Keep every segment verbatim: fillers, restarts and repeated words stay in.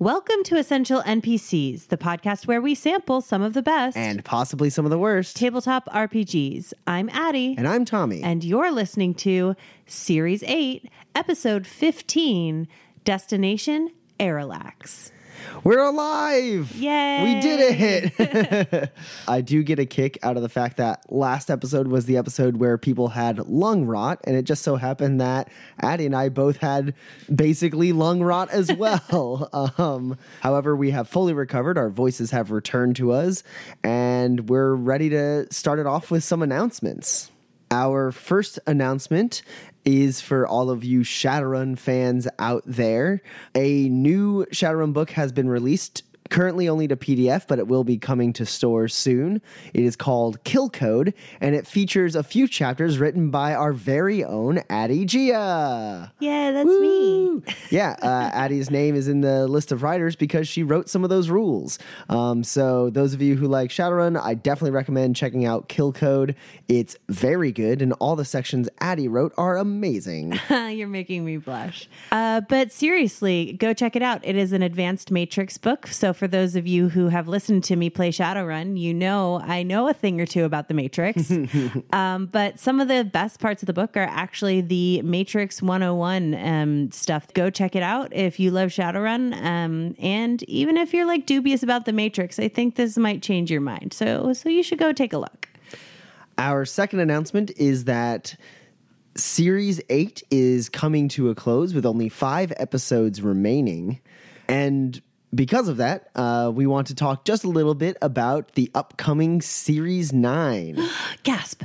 Welcome to Essential N P Cs, the podcast where we sample some of the best and possibly some of the worst tabletop R P Gs. I'm Addie. And I'm Tommy. And you're listening to Series eight, Episode fifteen, Destination Aeralax. We're alive! Yay! We did it! I do get a kick out of the fact that last episode was the episode where people had lung rot, and it just so happened that Addie and I both had basically lung rot as well. um, however, we have fully recovered, our voices have returned to us, and we're ready to start it off with some announcements. Our first announcement is for all of you Shadowrun fans out there. A new Shadowrun book has been released, currently only to P D F, but it will be coming to stores soon. It is called Kill Code, and it features a few chapters written by our very own Addie Gia. Yeah, that's Woo! me. yeah, uh, Addie's name is in the list of writers because she wrote some of those rules. Um, so those of you who like Shadowrun, I definitely recommend checking out Kill Code. It's very good, and all the sections Addie wrote are amazing. You're making me blush. Uh, but seriously, go check it out. It is an advanced Matrix book, so for those of you who have listened to me play Shadowrun, you know I know a thing or two about The Matrix. um, but some of the best parts of the book are actually the Matrix one oh one um, stuff. Go check it out if you love Shadowrun. Um, and even if you're like dubious about The Matrix, I think this might change your mind. So, so you should go take a look. Our second announcement is that Series eight is coming to a close with only five episodes remaining. And because of that, uh, we want to talk just a little bit about the upcoming Series nine. Gasp!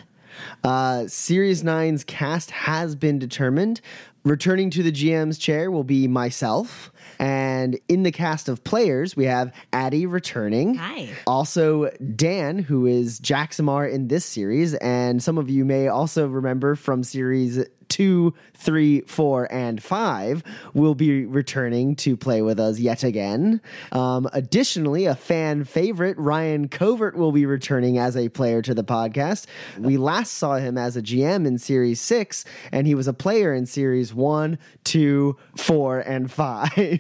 Uh, Series nine's cast has been determined. Returning to the G M's chair will be myself. And in the cast of players, we have Addie returning. Hi. Also, Dan, who is Jaxamar in this series. And some of you may also remember from Series two, three, four, and five will be returning to play with us yet again. Um, additionally, a fan favorite, Ryan Covert, will be returning as a player to the podcast. We last saw him as a G M in Series six, and he was a player in Series one, two, four, and five.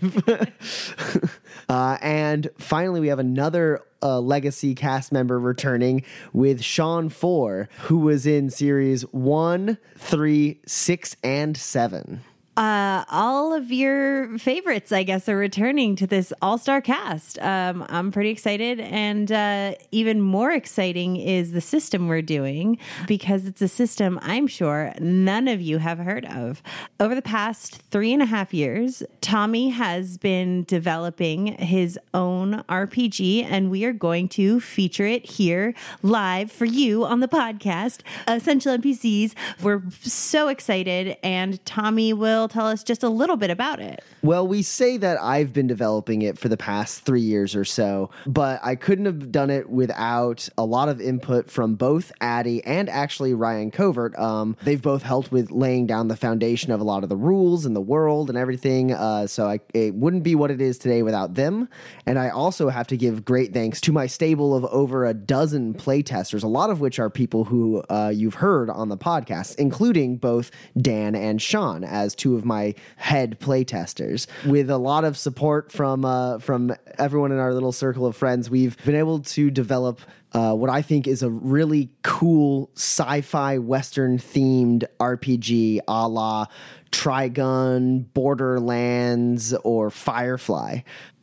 uh, and finally, we have another a legacy cast member returning with Sean Four, who was in Series one, three, six, and seven. Uh, all of your favorites, I guess, are returning to this all-star cast. Um, I'm pretty excited. And uh, even more exciting is the system we're doing, because it's a system I'm sure none of you have heard of. Over the past three and a half years, Tommy has been developing his own R P G, and we are going to feature it here live for you on the podcast, Essential N P Cs. We're so excited, and Tommy will tell us just a little bit about it. Well, we say that I've been developing it for the past three years or so, but I couldn't have done it without a lot of input from both Addie and actually Ryan Covert. Um, they've both helped with laying down the foundation of a lot of the rules and the world and everything. Uh, so I, it wouldn't be what it is today without them. And I also have to give great thanks to my stable of over a dozen playtesters, a lot of which are people who uh, you've heard on the podcast, including both Dan and Sean as two of of my head playtesters. With a lot of support from uh, from everyone in our little circle of friends, we've been able to develop uh, what I think is a really cool sci-fi Western-themed R P G a la Trigun, Borderlands, or Firefly.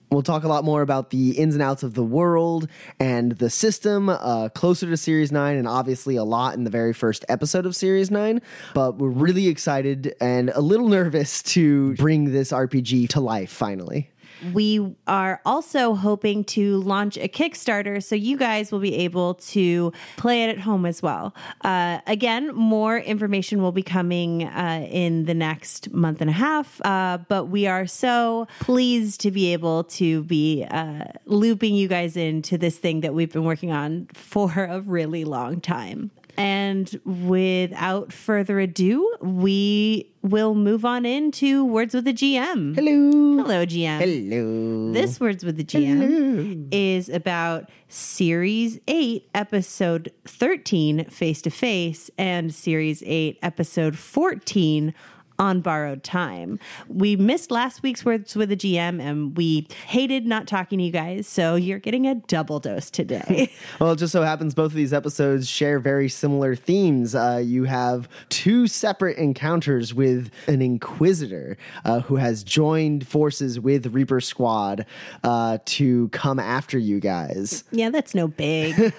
We'll talk a lot more about the ins and outs of the world and the system uh, closer to Series nine, and obviously a lot in the very first episode of Series nine. But we're really excited and a little nervous to bring this R P G to life finally. We are also hoping to launch a Kickstarter, so you guys will be able to play it at home as well. Uh, again, more information will be coming uh, in the next month and a half, uh, but we are so pleased to be able to be uh, looping you guys into this thing that we've been working on for a really long time. And without further ado, we will move on into Words with a G M. Hello. Hello, G M. Hello. This Words with the G M Hello. Is about Series eight, Episode thirteen, Face to Face, and Series eight, Episode fourteen, On Borrowed Time. We missed last week's Words with a G M, and we hated not talking to you guys, so you're getting a double dose today. Well, it just so happens both of these episodes share very similar themes. Uh, you have two separate encounters with an Inquisitor uh, who has joined forces with Reaper Squad uh, to come after you guys. Yeah, that's no big.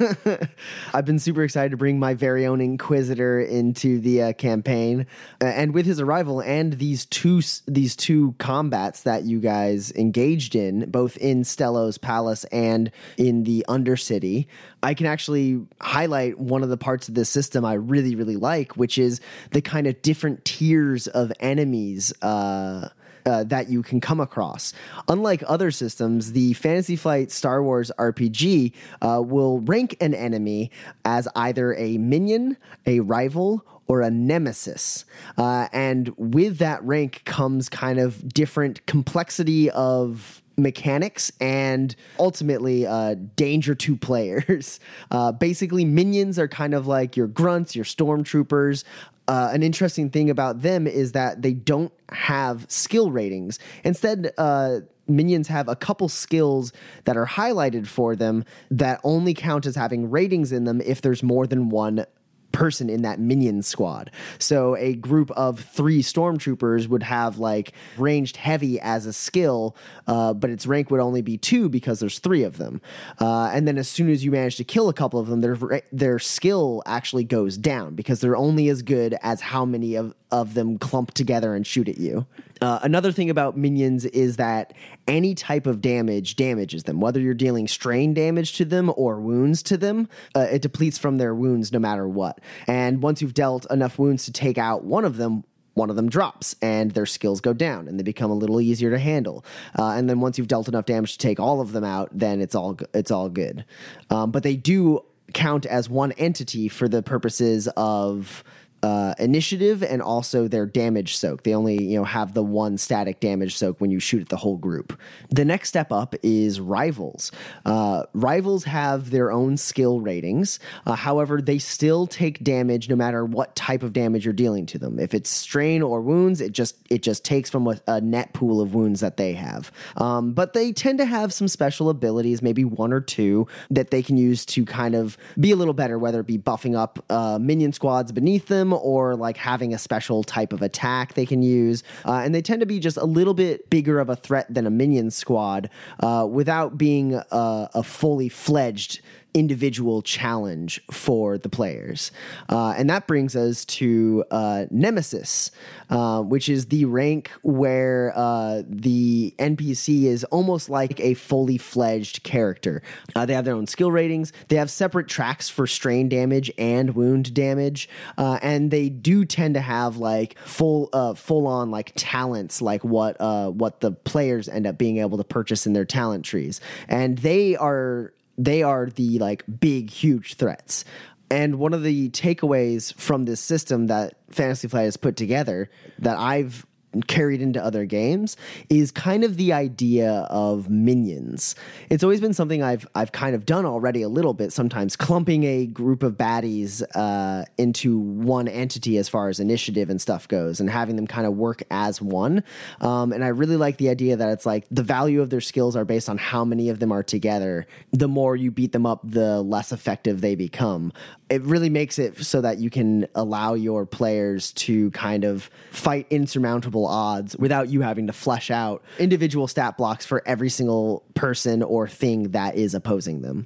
I've been super excited to bring my very own Inquisitor into the uh, campaign, uh, and with his arrival and these two these two combats that you guys engaged in, both in Stello's Palace and in the Undercity, I can actually highlight one of the parts of this system I really, really like, which is the kind of different tiers of enemies uh, uh, that you can come across. Unlike other systems, the Fantasy Flight Star Wars R P G uh, will rank an enemy as either a minion, a rival, or a nemesis. Uh, and with that rank comes kind of different complexity of mechanics and ultimately uh, danger to players. Uh, basically, minions are kind of like your grunts, your stormtroopers. Uh, an interesting thing about them is that they don't have skill ratings. Instead, uh, minions have a couple skills that are highlighted for them that only count as having ratings in them if there's more than one person in that minion squad. So a group of three stormtroopers would have like ranged heavy as a skill, uh, but its rank would only be two because there's three of them. Uh, and then as soon as you manage to kill a couple of them, their their skill actually goes down because they're only as good as how many of, of them clump together and shoot at you. Uh, another thing about minions is that any type of damage damages them, whether you're dealing strain damage to them or wounds to them. Uh, it depletes from their wounds no matter what. And once you've dealt enough wounds to take out one of them, one of them drops and their skills go down and they become a little easier to handle. Uh, and then once you've dealt enough damage to take all of them out, then it's all it's all good. Um, but they do count as one entity for the purposes of uh, initiative and also their damage soak. They only, you know, have the one static damage soak when you shoot at the whole group. The next step up is rivals. Uh, rivals have their own skill ratings. Uh, however, they still take damage no matter what type of damage you're dealing to them. If it's strain or wounds, it just, it just takes from a, a net pool of wounds that they have. Um, but they tend to have some special abilities, maybe one or two that they can use to kind of be a little better, whether it be buffing up, uh, minion squads beneath them, or like having a special type of attack they can use. Uh, and they tend to be just a little bit bigger of a threat than a minion squad uh, without being a, a fully fledged individual challenge for the players. Uh, and that brings us to uh, Nemesis, uh, which is the rank where uh, the N P C is almost like a fully fledged character. Uh, they have their own skill ratings. They have separate tracks for strain damage and wound damage. Uh, and they do tend to have like full uh, full on like talents, like what uh, what the players end up being able to purchase in their talent trees. And they are They are the like big, huge threats. And one of the takeaways from this system that Fantasy Flight has put together that I've carried into other games is kind of the idea of minions. It's always been something I've I've kind of done already a little bit, sometimes clumping a group of baddies uh, into one entity as far as initiative and stuff goes and having them kind of work as one. Um, and I really like the idea that it's like the value of their skills are based on how many of them are together. The more you beat them up, the less effective they become. It really makes it so that you can allow your players to kind of fight insurmountable odds without you having to flesh out individual stat blocks for every single person or thing that is opposing them.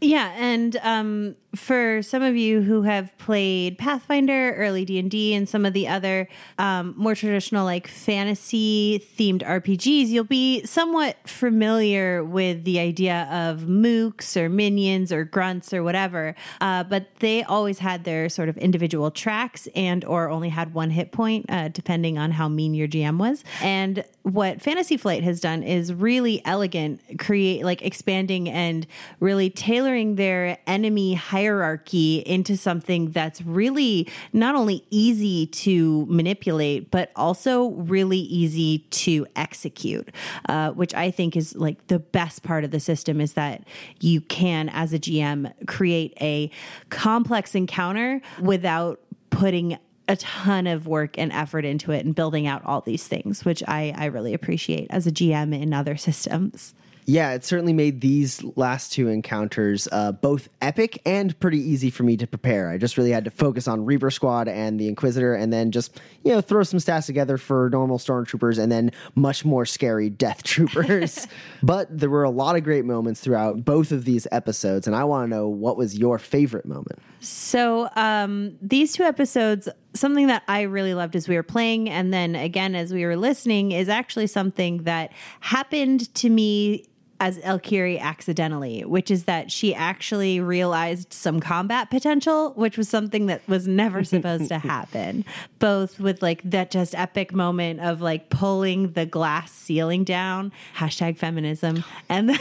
Yeah, and um, for some of you who have played Pathfinder, early D and D, and some of the other um, more traditional like fantasy-themed R P Gs, you'll be somewhat familiar with the idea of mooks or minions or grunts or whatever, uh, but they always had their sort of individual tracks and or only had one hit point, uh, depending on how mean your G M was. And what Fantasy Flight has done is really elegant, create like expanding and really tailoring their enemy hierarchy into something that's really not only easy to manipulate, but also really easy to execute, uh, which I think is like the best part of the system, is that you can, as a G M, create a complex encounter without putting a ton of work and effort into it and building out all these things, which I, I really appreciate as a G M in other systems. Yeah, it certainly made these last two encounters uh, both epic and pretty easy for me to prepare. I just really had to focus on Reaper Squad and the Inquisitor, and then just, you know, throw some stats together for normal stormtroopers and then much more scary death troopers. But there were a lot of great moments throughout both of these episodes, and I want to know, what was your favorite moment? So um, these two episodes... Something that I really loved as we were playing, and then again as we were listening, is actually something that happened to me as El'Kiri accidentally, which is that she actually realized some combat potential, which was something that was never supposed to happen. Both with like that just epic moment of like pulling the glass ceiling down, hashtag feminism, and then,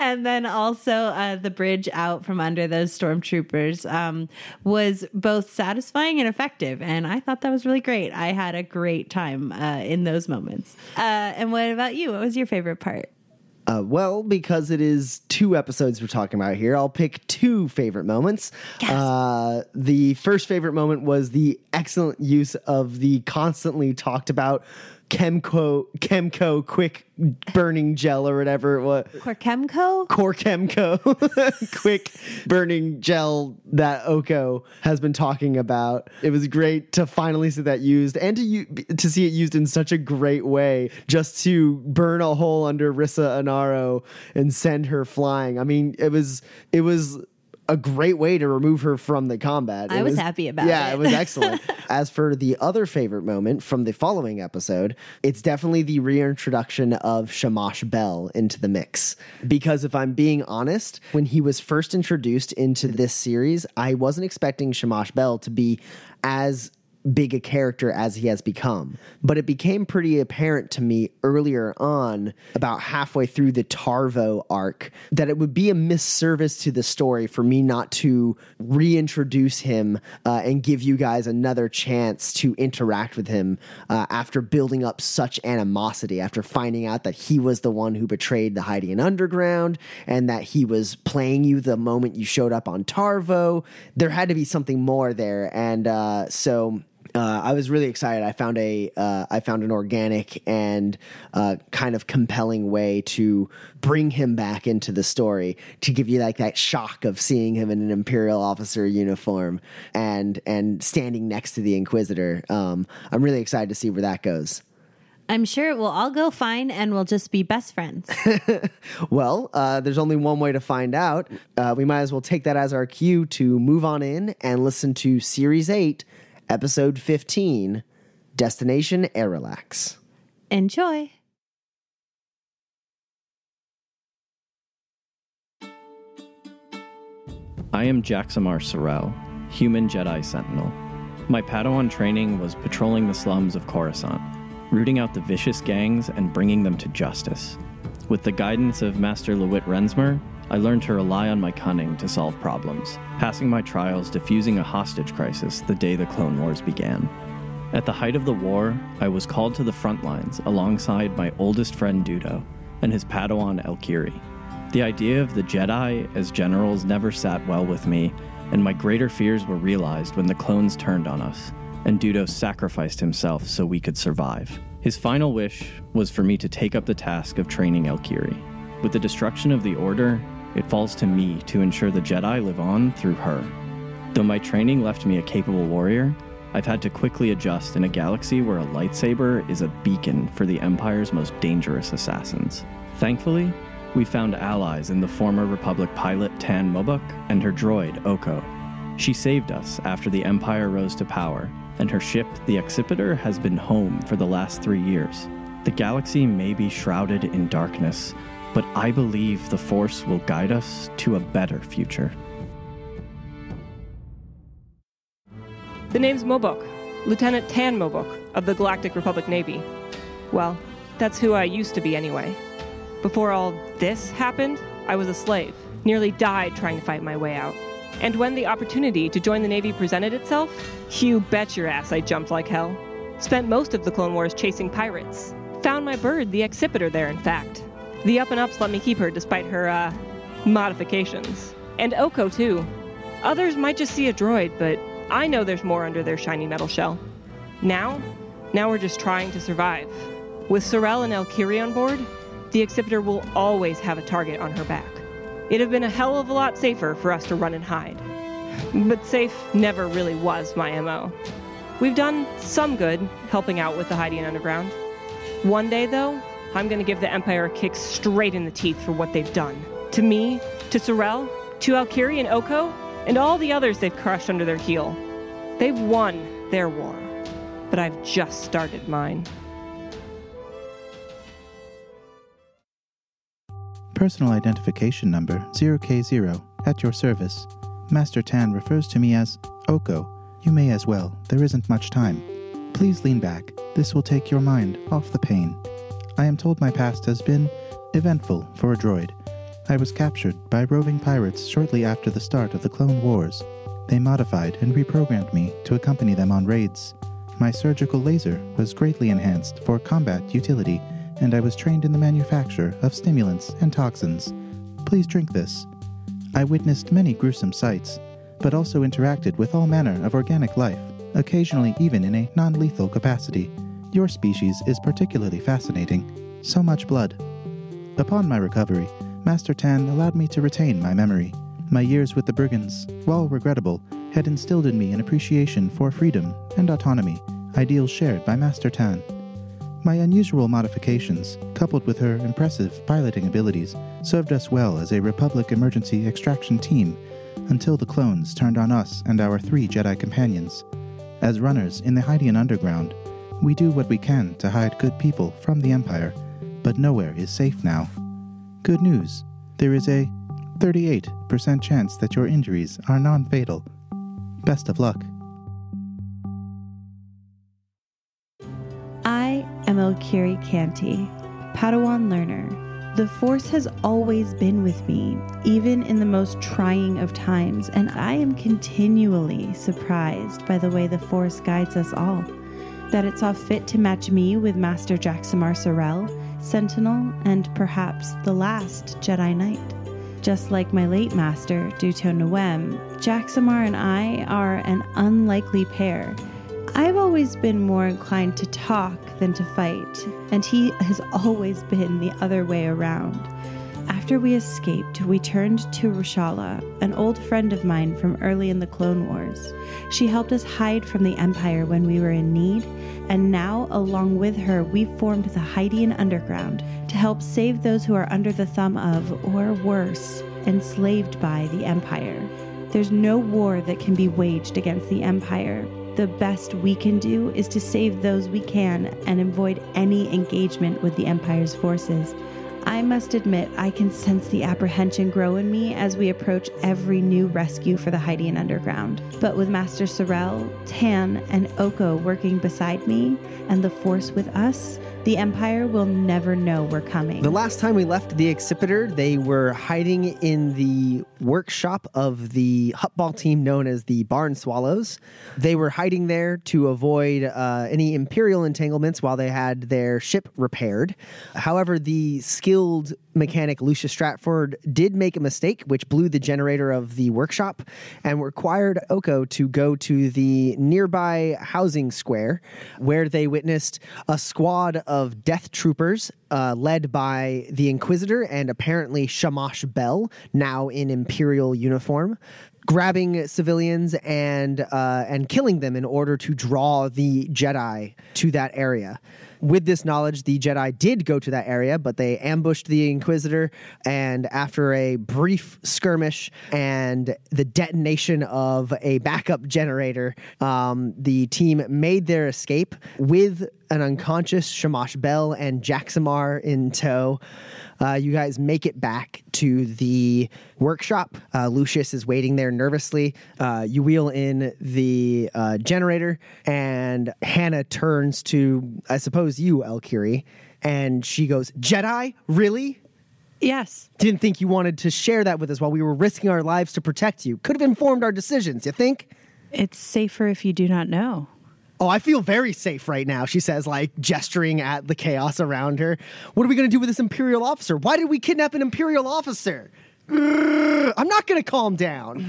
and then also uh, the bridge out from under those stormtroopers um, was both satisfying and effective. And I thought that was really great. I had a great time uh, in those moments. Uh, and what about you? What was your favorite part? Uh, well, because it is two episodes we're talking about here, I'll pick two favorite moments. Yes. Uh, the first favorite moment was the excellent use of the constantly talked about Chemco, Chemco quick burning gel or whatever it was. Corchemco? Corchemco. Quick burning gel that Oko has been talking about. It was great to finally see that used, and to u- to see it used in such a great way, just to burn a hole under Rissa Anaro and send her flying. I mean, it was it was a great way to remove her from the combat. It I was, was happy about yeah, it. Yeah, it was excellent. As for the other favorite moment from the following episode, it's definitely the reintroduction of Shamash Bell into the mix. Because if I'm being honest, when he was first introduced into this series, I wasn't expecting Shamash Bell to be as big a character as he has become. But it became pretty apparent to me earlier on, about halfway through the Tarvo arc, that it would be a misservice to the story for me not to reintroduce him uh, and give you guys another chance to interact with him uh, after building up such animosity, after finding out that he was the one who betrayed the Hydean Underground and that he was playing you the moment you showed up on Tarvo. There had to be something more there. And uh, so... Uh, I was really excited. I found a, uh, I found an organic and uh, kind of compelling way to bring him back into the story, to give you like that shock of seeing him in an Imperial officer uniform and and standing next to the Inquisitor. Um, I'm really excited to see where that goes. I'm sure it will all go fine and we'll just be best friends. Well, uh, there's only one way to find out. Uh, we might as well take that as our cue to move on in and listen to Series eight, Episode fifteen, Destination Aeralax. Enjoy. I am Jaxamar Sorel, Human Jedi Sentinel. My Padawan training was patrolling the slums of Coruscant, rooting out the vicious gangs and bringing them to justice. With the guidance of Master LeWitt Rensmer, I learned to rely on my cunning to solve problems, passing my trials defusing a hostage crisis the day the Clone Wars began. At the height of the war, I was called to the front lines alongside my oldest friend Dudo and his Padawan El'Kiri. The idea of the Jedi as generals never sat well with me, and my greater fears were realized when the clones turned on us, and Dudo sacrificed himself so we could survive. His final wish was for me to take up the task of training El'Kiri. With the destruction of the Order, it falls to me to ensure the Jedi live on through her. Though my training left me a capable warrior, I've had to quickly adjust in a galaxy where a lightsaber is a beacon for the Empire's most dangerous assassins. Thankfully, We found allies in the former Republic pilot Tan Mobok and her droid, Oko. She saved us after the Empire rose to power, and her ship, the Accipiter, has been home for the last three years. The galaxy may be shrouded in darkness, but I believe the Force will guide us to a better future. The name's Mobok, Lieutenant Tan Mobok of the Galactic Republic Navy. Well, that's who I used to be anyway. Before all this happened, I was a slave, nearly died trying to fight my way out. And when the opportunity to join the Navy presented itself, you bet your ass I jumped like hell. Spent most of the Clone Wars chasing pirates. Found my bird, the Accipiter, there, in fact. The up-and-ups let me keep her despite her, uh, modifications. And Oko, too. Others might just see a droid, but I know there's more under their shiny metal shell. Now? Now we're just trying to survive. With Sorel and El'Kiri on board, the Accipiter will always have a target on her back. It'd have been a hell of a lot safer for us to run and hide. But safe never really was my M O. We've done some good helping out with the Hydean Underground. One day, though, I'm going to give the Empire a kick straight in the teeth for what they've done. To me, to Sorel, to El'Kiri and Oko, and all the others they've crushed under their heel. They've won their war, but I've just started mine. Personal identification number zero K zero, at your service. Master Tan refers to me as Oko. You may as well, there isn't much time. Please lean back, this will take your mind off the pain. I am told my past has been eventful for a droid. I was captured by roving pirates shortly after the start of the Clone Wars. They modified and reprogrammed me to accompany them on raids. My surgical laser was greatly enhanced for combat utility, and I was trained in the manufacture of stimulants and toxins. Please drink this. I witnessed many gruesome sights, but also interacted with all manner of organic life, occasionally even in a non-lethal capacity. Your species is particularly fascinating. So much blood. Upon my recovery, Master Tan allowed me to retain my memory. My years with the Brigands, while regrettable, had instilled in me an appreciation for freedom and autonomy, ideals shared by Master Tan. My unusual modifications, coupled with her impressive piloting abilities, served us well as a Republic emergency extraction team until the clones turned on us and our three Jedi companions. As runners in the Hydean Underground, we do what we can to hide good people from the Empire, but nowhere is safe now. Good news, there is a thirty-eight percent chance that your injuries are non-fatal. Best of luck. El'Kiri Kanti, Padawan Learner. The Force has always been with me, even in the most trying of times, and I am continually surprised by the way the Force guides us all. That it saw fit to match me with Master Jaxamar Sorel, Sentinel, and perhaps the last Jedi Knight. Just like my late master, Dudo Noem, Jaxamar and I are an unlikely pair. I've always been more inclined to talk than to fight, and he has always been the other way around. After we escaped, we turned to Rashala, an old friend of mine from early in the Clone Wars. She helped us hide from the Empire when we were in need, and now, along with her, we formed the Hydean Underground to help save those who are under the thumb of, or worse, enslaved by the Empire. There's no war that can be waged against the Empire. The best we can do is to save those we can and avoid any engagement with the Empire's forces. I must admit, I can sense the apprehension grow in me as we approach every new rescue for the Hydean Underground. But with Master Sorel, Tan, and Oko working beside me, and the Force with us, the Empire will never know we're coming. The last time we left the Accipiter, they were hiding in the workshop of the hutball team known as the Barn Swallows. They were hiding there to avoid uh, any Imperial entanglements while they had their ship repaired. However, the skilled mechanic Lucius Stratford did make a mistake, which blew the generator of the workshop and required Oko to go to the nearby housing square, where they witnessed a squad of of death troopers uh, led by the Inquisitor and apparently Shamash Bell, now in Imperial uniform, grabbing civilians and uh, and killing them in order to draw the Jedi to that area. With this knowledge, the Jedi did go to that area, but they ambushed the Inquisitor, and after a brief skirmish and the detonation of a backup generator, um, the team made their escape with an unconscious Shamash Bell and Jaxamar in tow. Uh, you guys make it back to the workshop. Uh, Lucius is waiting there nervously. Uh, you wheel in the uh, generator, and Hannah turns to, I suppose, you, El'Kiri, and she goes, "Jedi? Really? Yes. Didn't think you wanted to share that with us while we were risking our lives to protect you. Could have informed our decisions, you think?" "It's safer if you do not know." "Oh, I feel very safe right now," she says, like, gesturing at the chaos around her. "What are we going to do with this Imperial officer? Why did we kidnap an Imperial officer? Grrr, I'm not going to calm down."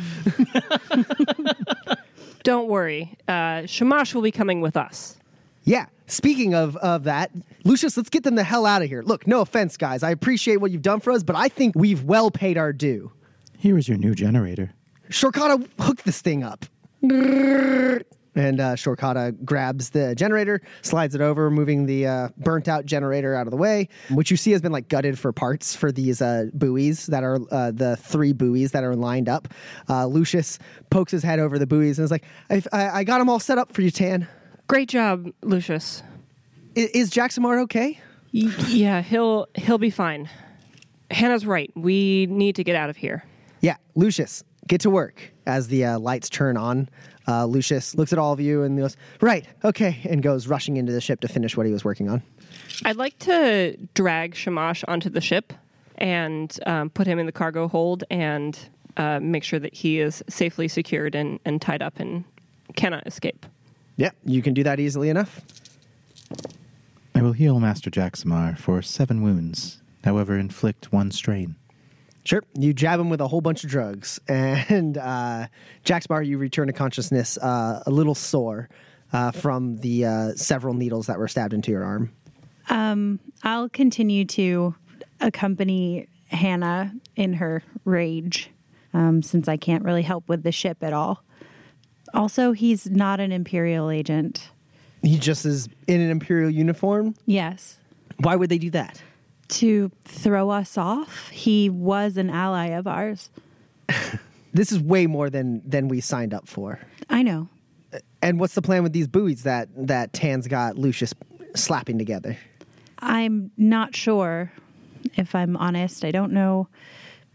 "Don't worry. Uh, Shamash will be coming with us." Yeah. Speaking of, of that, Lucius, let's get them the hell out of here. Look, no offense, guys. I appreciate what you've done for us, but I think we've well paid our due. Here is your new generator. Shorkata, hook this thing up. Grrr. And uh, Shorkata grabs the generator, slides it over, moving the uh, burnt-out generator out of the way, which you see has been, like, gutted for parts for these uh, buoys that are uh, the three buoys that are lined up. Uh, Lucius pokes his head over the buoys and is like, I, I, I got them all set up for you, Tan." "Great job, Lucius. I- is Jaxamar okay?" Y- yeah, he'll he'll be fine. Hannah's right. We need to get out of here." "Yeah, Lucius, get to work." As the uh, lights turn on, Uh, Lucius looks at all of you and goes, "Right, okay," and goes rushing into the ship to finish what he was working on. I'd like to drag Shamash onto the ship and um, put him in the cargo hold and uh, make sure that he is safely secured and, and tied up and cannot escape. Yeah, you can do that easily enough. "I will heal Master Jaxamar for seven wounds, however, inflict one strain." Sure. You jab him with a whole bunch of drugs. And uh, Jaxamar, you return to consciousness uh, a little sore uh, from the uh, several needles that were stabbed into your arm. Um, I'll continue to accompany Hannah in her rage, um, since I can't really help with the ship at all. Also, he's not an Imperial agent. He just is in an Imperial uniform? Yes. Why would they do that? To throw us off. He was an ally of ours. This is way more than, than we signed up for. I know. And what's the plan with these buoys that, that Tan's got Lucius slapping together? I'm not sure, if I'm honest. I don't know.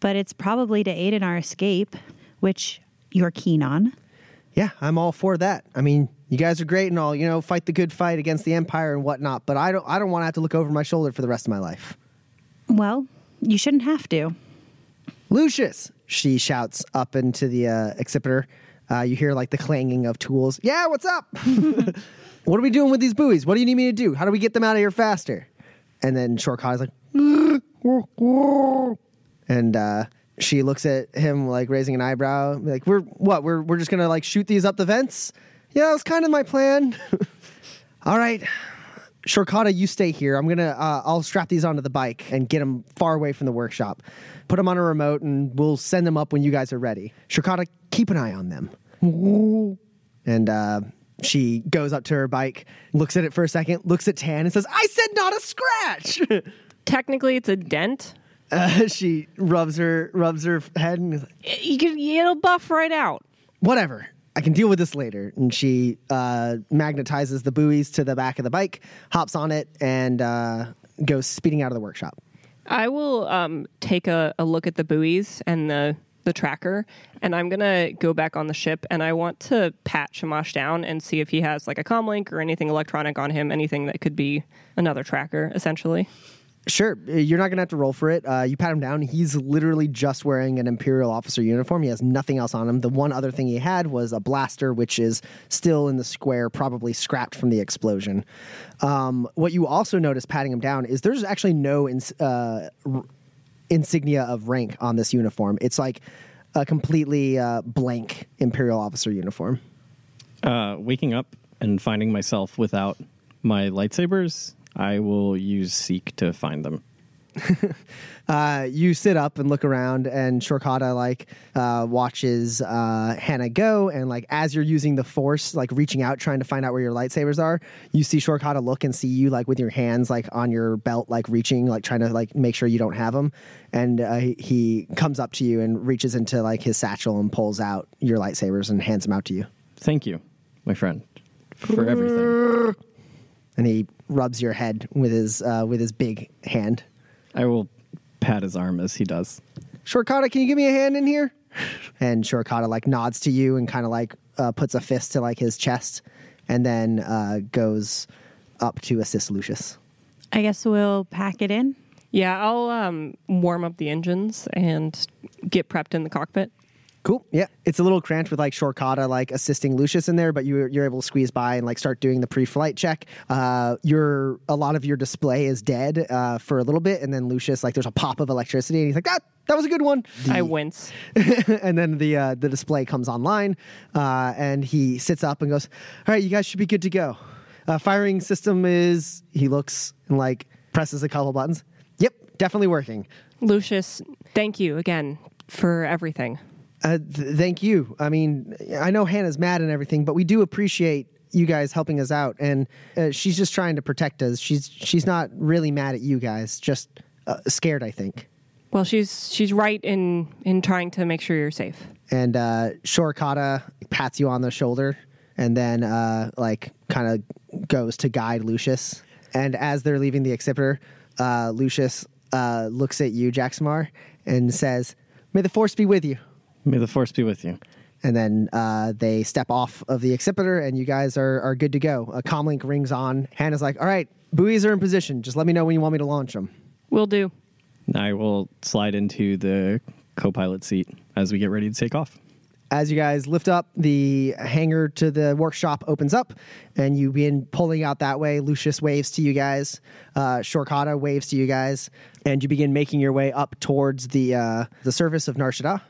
But it's probably to aid in our escape, which you're keen on. Yeah, I'm all for that. I mean, you guys are great and all, you know, fight the good fight against the Empire and whatnot, but I don't I don't want to have to look over my shoulder for the rest of my life. Well, you shouldn't have to. "Lucius," she shouts up into the uh, Accipiter. Uh, you hear, like, the clanging of tools. "Yeah, what's up?" "What are we doing with these buoys? What do you need me to do? How do we get them out of here faster?" And then Shorkata's like... and, uh... she looks at him, like, raising an eyebrow, like, we're, what, we're we're just going to, like, shoot these up the vents? Yeah, that was kind of my plan. All right. Shorkata, you stay here. I'm going to, uh, I'll strap these onto the bike and get them far away from the workshop. Put them on a remote, and we'll send them up when you guys are ready. Shorkata, keep an eye on them. And uh, she goes up to her bike, looks at it for a second, looks at Tan, and says, "I said not a scratch!" Technically, it's a dent. Uh, she rubs her rubs her head and is like, you can, it'll buff right out. Whatever. I can deal with this later. And she uh, magnetizes the buoys to the back of the bike, hops on it, and uh, goes speeding out of the workshop. I will um, take a, a look at the buoys and the, the tracker, and I'm going to go back on the ship, and I want to pat Shamash down and see if he has, like, a comlink or anything electronic on him, anything that could be another tracker, essentially. Sure. You're not going to have to roll for it. Uh, you pat him down. He's literally just wearing an Imperial officer uniform. He has nothing else on him. The one other thing he had was a blaster, which is still in the square, probably scrapped from the explosion. Um, what you also notice patting him down is there's actually no ins- uh, r- insignia of rank on this uniform. It's like a completely uh, blank Imperial officer uniform. Uh, waking up and finding myself without my lightsabers, I will use Seek to find them. uh, you sit up and look around, and Shorkata like uh, watches uh, Hannah go, and like as you're using the force, like reaching out trying to find out where your lightsabers are, you see Shorkata look and see you like with your hands like on your belt, like reaching, like trying to like make sure you don't have them, and uh, he comes up to you and reaches into like his satchel and pulls out your lightsabers and hands them out to you. Thank you, my friend, for everything. And he rubs your head with his uh, with his big hand. I will pat his arm as he does. Shorkata, can you give me a hand in here? And Shorkata like nods to you and kind of like uh, puts a fist to like his chest, and then uh, goes up to assist Lucius. I guess we'll pack it in. Yeah, I'll um, warm up the engines and get prepped in the cockpit. Cool. Yeah, it's a little cramped with like Shorkata like assisting Lucius in there, but you, you're able to squeeze by and like start doing the pre-flight check. Uh, your a lot of your display is dead uh, for a little bit, and then Lucius like there's a pop of electricity, and he's like, ah, that was a good one. The... I wince. And then the uh, the display comes online, uh, and he sits up and goes, all right, you guys should be good to go. Uh, firing system is. He looks and like presses a couple buttons. Yep, definitely working. Lucius, thank you again for everything. Uh, th- thank you. I mean, I know Hannah's mad and everything, but we do appreciate you guys helping us out. And uh, she's just trying to protect us. She's she's not really mad at you guys, just uh, scared, I think. Well, she's she's right in, in trying to make sure you're safe. And uh, Shorkata pats you on the shoulder and then uh, like kind of goes to guide Lucius. And as they're leaving the Accipiter, uh, Lucius uh, looks at you, Jaxamar, and says, "May the force be with you." May the force be with you. And then uh, they step off of the Accipiter, and you guys are, are good to go. A comlink rings on. Hannah's like, all right, buoys are in position. Just let me know when you want me to launch them. Will do. I will slide into the co-pilot seat as we get ready to take off. As you guys lift up, the hangar to the workshop opens up, and you begin pulling out that way. Lucius waves to you guys. Uh, Shorkata waves to you guys. And you begin making your way up towards the uh, the surface of Nar Shaddaa.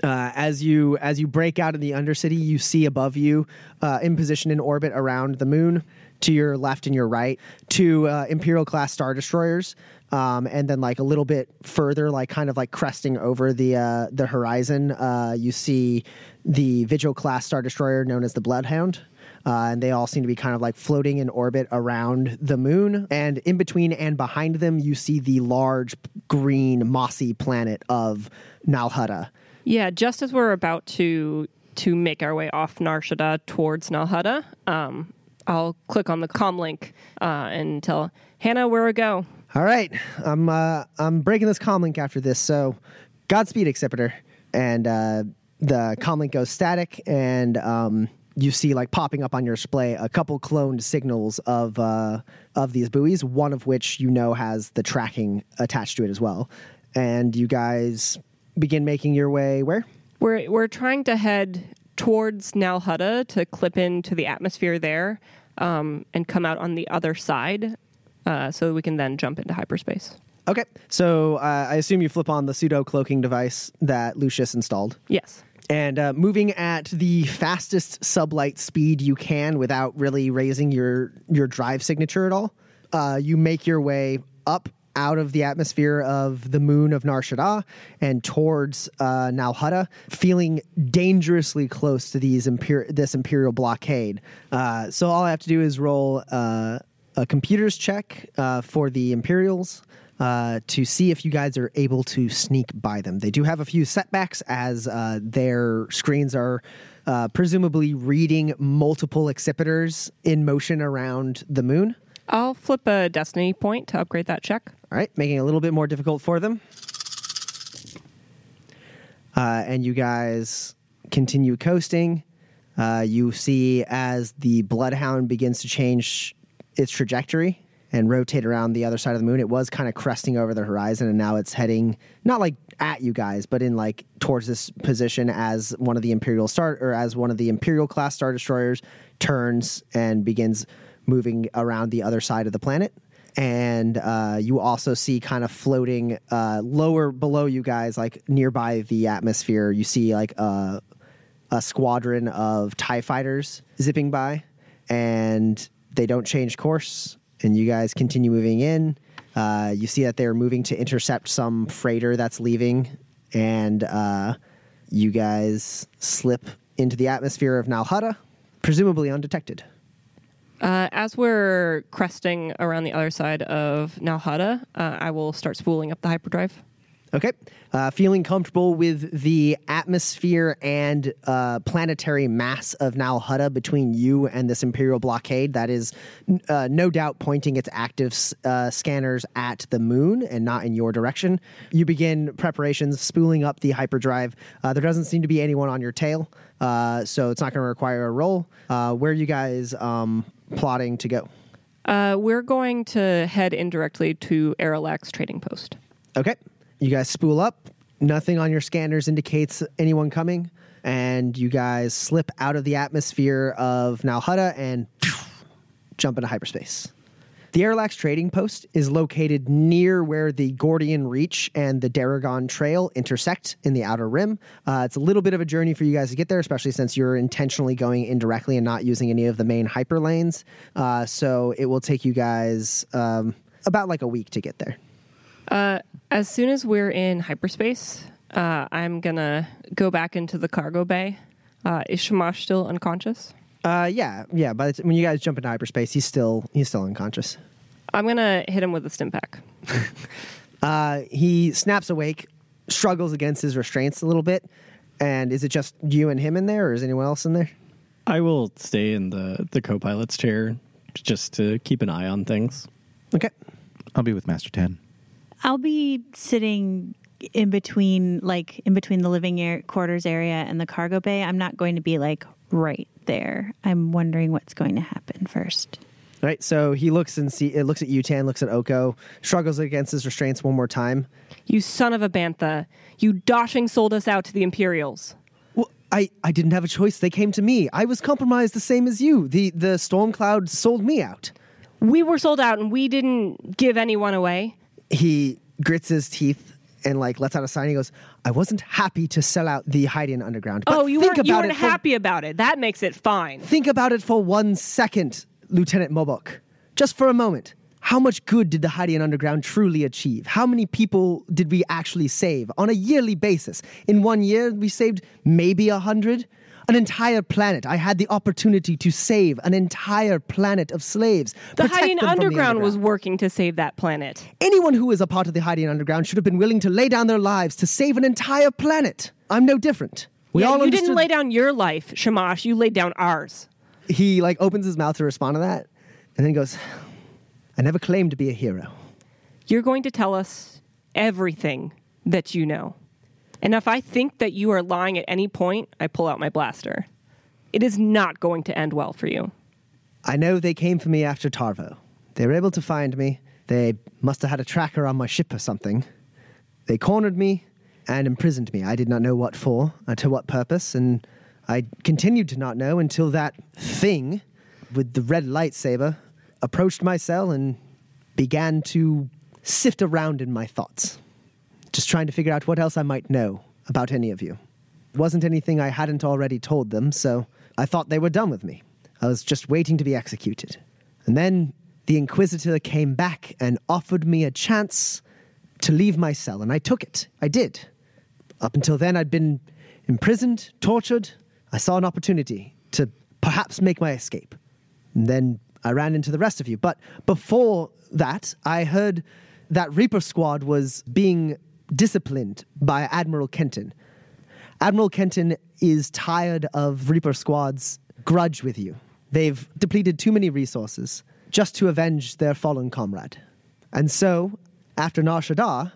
Uh, as you as you break out of the Undercity, you see above you, uh, in position in orbit around the moon, to your left and your right, two uh, Imperial-class Star Destroyers, um, and then like a little bit further, like kind of like cresting over the uh, the horizon, uh, you see the Vigil-class Star Destroyer known as the Bloodhound. Uh, and they all seem to be kind of like floating in orbit around the moon. And in between and behind them, you see the large green mossy planet of Nal Hutta. Yeah, just as we're about to to make our way off Nar Shaddaa towards Nal Hutta, um, I'll click on the comm link uh, and tell Hannah where we go. All right, I'm uh, I'm breaking this comm link after this, so Godspeed, Accipiter. And uh, the comm link goes static, and um, you see like popping up on your display a couple cloned signals of uh, of these buoys, one of which you know has the tracking attached to it as well, and you guys begin making your way where? We're we're trying to head towards Nal Hutta to clip into the atmosphere there um, and come out on the other side uh, so we can then jump into hyperspace. Okay. So uh, I assume you flip on the pseudo-cloaking device that Lucius installed. Yes. And uh, moving at the fastest sublight speed you can without really raising your, your drive signature at all, uh, you make your way up out of the atmosphere of the moon of Nar Shaddaa and towards uh, Nal Hutta, feeling dangerously close to these imper- this imperial blockade. Uh, so all I have to do is roll uh, a computer's check uh, for the Imperials uh, to see if you guys are able to sneak by them. They do have a few setbacks as uh, their screens are uh, presumably reading multiple Accipiters in motion around the moon. I'll flip a destiny point to upgrade that check. All right, making it a little bit more difficult for them. Uh, and you guys continue coasting. Uh, you see as the Bloodhound begins to change its trajectory and rotate around the other side of the moon. It was kind of cresting over the horizon, and now it's heading, not like at you guys, but in like towards this position as one of the Imperial Star, or as one of the Imperial class Star Destroyers turns and begins moving around the other side of the planet. And uh, you also see kind of floating uh, lower below you guys, like nearby the atmosphere, you see like a, a squadron of TIE fighters zipping by, and they don't change course, and you guys continue moving in. Uh, you see that they're moving to intercept some freighter that's leaving, and uh, you guys slip into the atmosphere of Nal Hutta, presumably undetected. Uh, as we're cresting around the other side of Nal Hutta, uh, I will start spooling up the hyperdrive. Okay. Uh, feeling comfortable with the atmosphere and uh, planetary mass of Nal Hutta between you and this Imperial blockade that is uh, no doubt pointing its active uh, scanners at the moon and not in your direction. You begin preparations, spooling up the hyperdrive. Uh, there doesn't seem to be anyone on your tail, uh, so it's not going to require a roll. Uh, where are you guys um, plotting to go? Uh, we're going to head indirectly to Aeralax Trading Post. Okay. You guys spool up. Nothing on your scanners indicates anyone coming. And you guys slip out of the atmosphere of Nal Hutta and jump into hyperspace. The Aeralax Trading Post is located near where the Gordian Reach and the Daragon Trail intersect in the Outer Rim. Uh, it's a little bit of a journey for you guys to get there, especially since you're intentionally going indirectly and not using any of the main hyper lanes. Uh, so it will take you guys um, about like a week to get there. Uh, as soon as we're in hyperspace, uh, I'm going to go back into the cargo bay. Uh, is Shamash still unconscious? Uh, yeah, yeah. But it's, when you guys jump into hyperspace, he's still he's still unconscious. I'm going to hit him with a stim pack. uh, he snaps awake, struggles against his restraints a little bit. And is it just you and him in there, or is anyone else in there? I will stay in the, the co-pilot's chair just to keep an eye on things. Okay. I'll be with Master Tan. I'll be sitting in between, like, in between the living air quarters area and the cargo bay. I'm not going to be, like, right there. I'm wondering what's going to happen first. All right, so he looks and see. It looks at you, Tan, looks at Oko, struggles against his restraints one more time. You son of a bantha. You doshing sold us out to the Imperials. Well, I, I didn't have a choice. They came to me. I was compromised the same as you. The, the Stormcloud sold me out. We were sold out, and we didn't give anyone away. He grits his teeth and, like, lets out a sign. He goes, I wasn't happy to sell out the Hydean Underground. But oh, you weren't, you weren't happy for, about it. That makes it fine. Think about it for one second, Lieutenant Mobok. Just for a moment. How much good did the Hydean Underground truly achieve? How many people did we actually save on a yearly basis? In one year, we saved maybe a hundred. An entire planet. I had the opportunity to save an entire planet of slaves. The Hydean Underground, underground was working to save that planet. Anyone who is a part of the Hydean Underground should have been willing to lay down their lives to save an entire planet. I'm no different. We yeah, all you understood- didn't lay down your life, Shamash. You laid down ours. He, like, opens his mouth to respond to that, and then he goes, I never claimed to be a hero. You're going to tell us everything that you know. And if I think that you are lying at any point, I pull out my blaster. It is not going to end well for you. I know they came for me after Tarvo. They were able to find me. They must have had a tracker on my ship or something. They cornered me and imprisoned me. I did not know what for, or to what purpose, and I continued to not know until that thing with the red lightsaber approached my cell and began to sift around in my thoughts. Just trying to figure out what else I might know about any of you. It wasn't anything I hadn't already told them, so I thought they were done with me. I was just waiting to be executed. And then the Inquisitor came back and offered me a chance to leave my cell, and I took it. I did. Up until then, I'd been imprisoned, tortured. I saw an opportunity to perhaps make my escape. And then I ran into the rest of you. But before that, I heard that Reaper Squad was being disciplined by Admiral Kenton. Admiral Kenton is tired of Reaper Squad's grudge with you. They've depleted too many resources just to avenge their fallen comrade. And so, after Nar Shaddaa,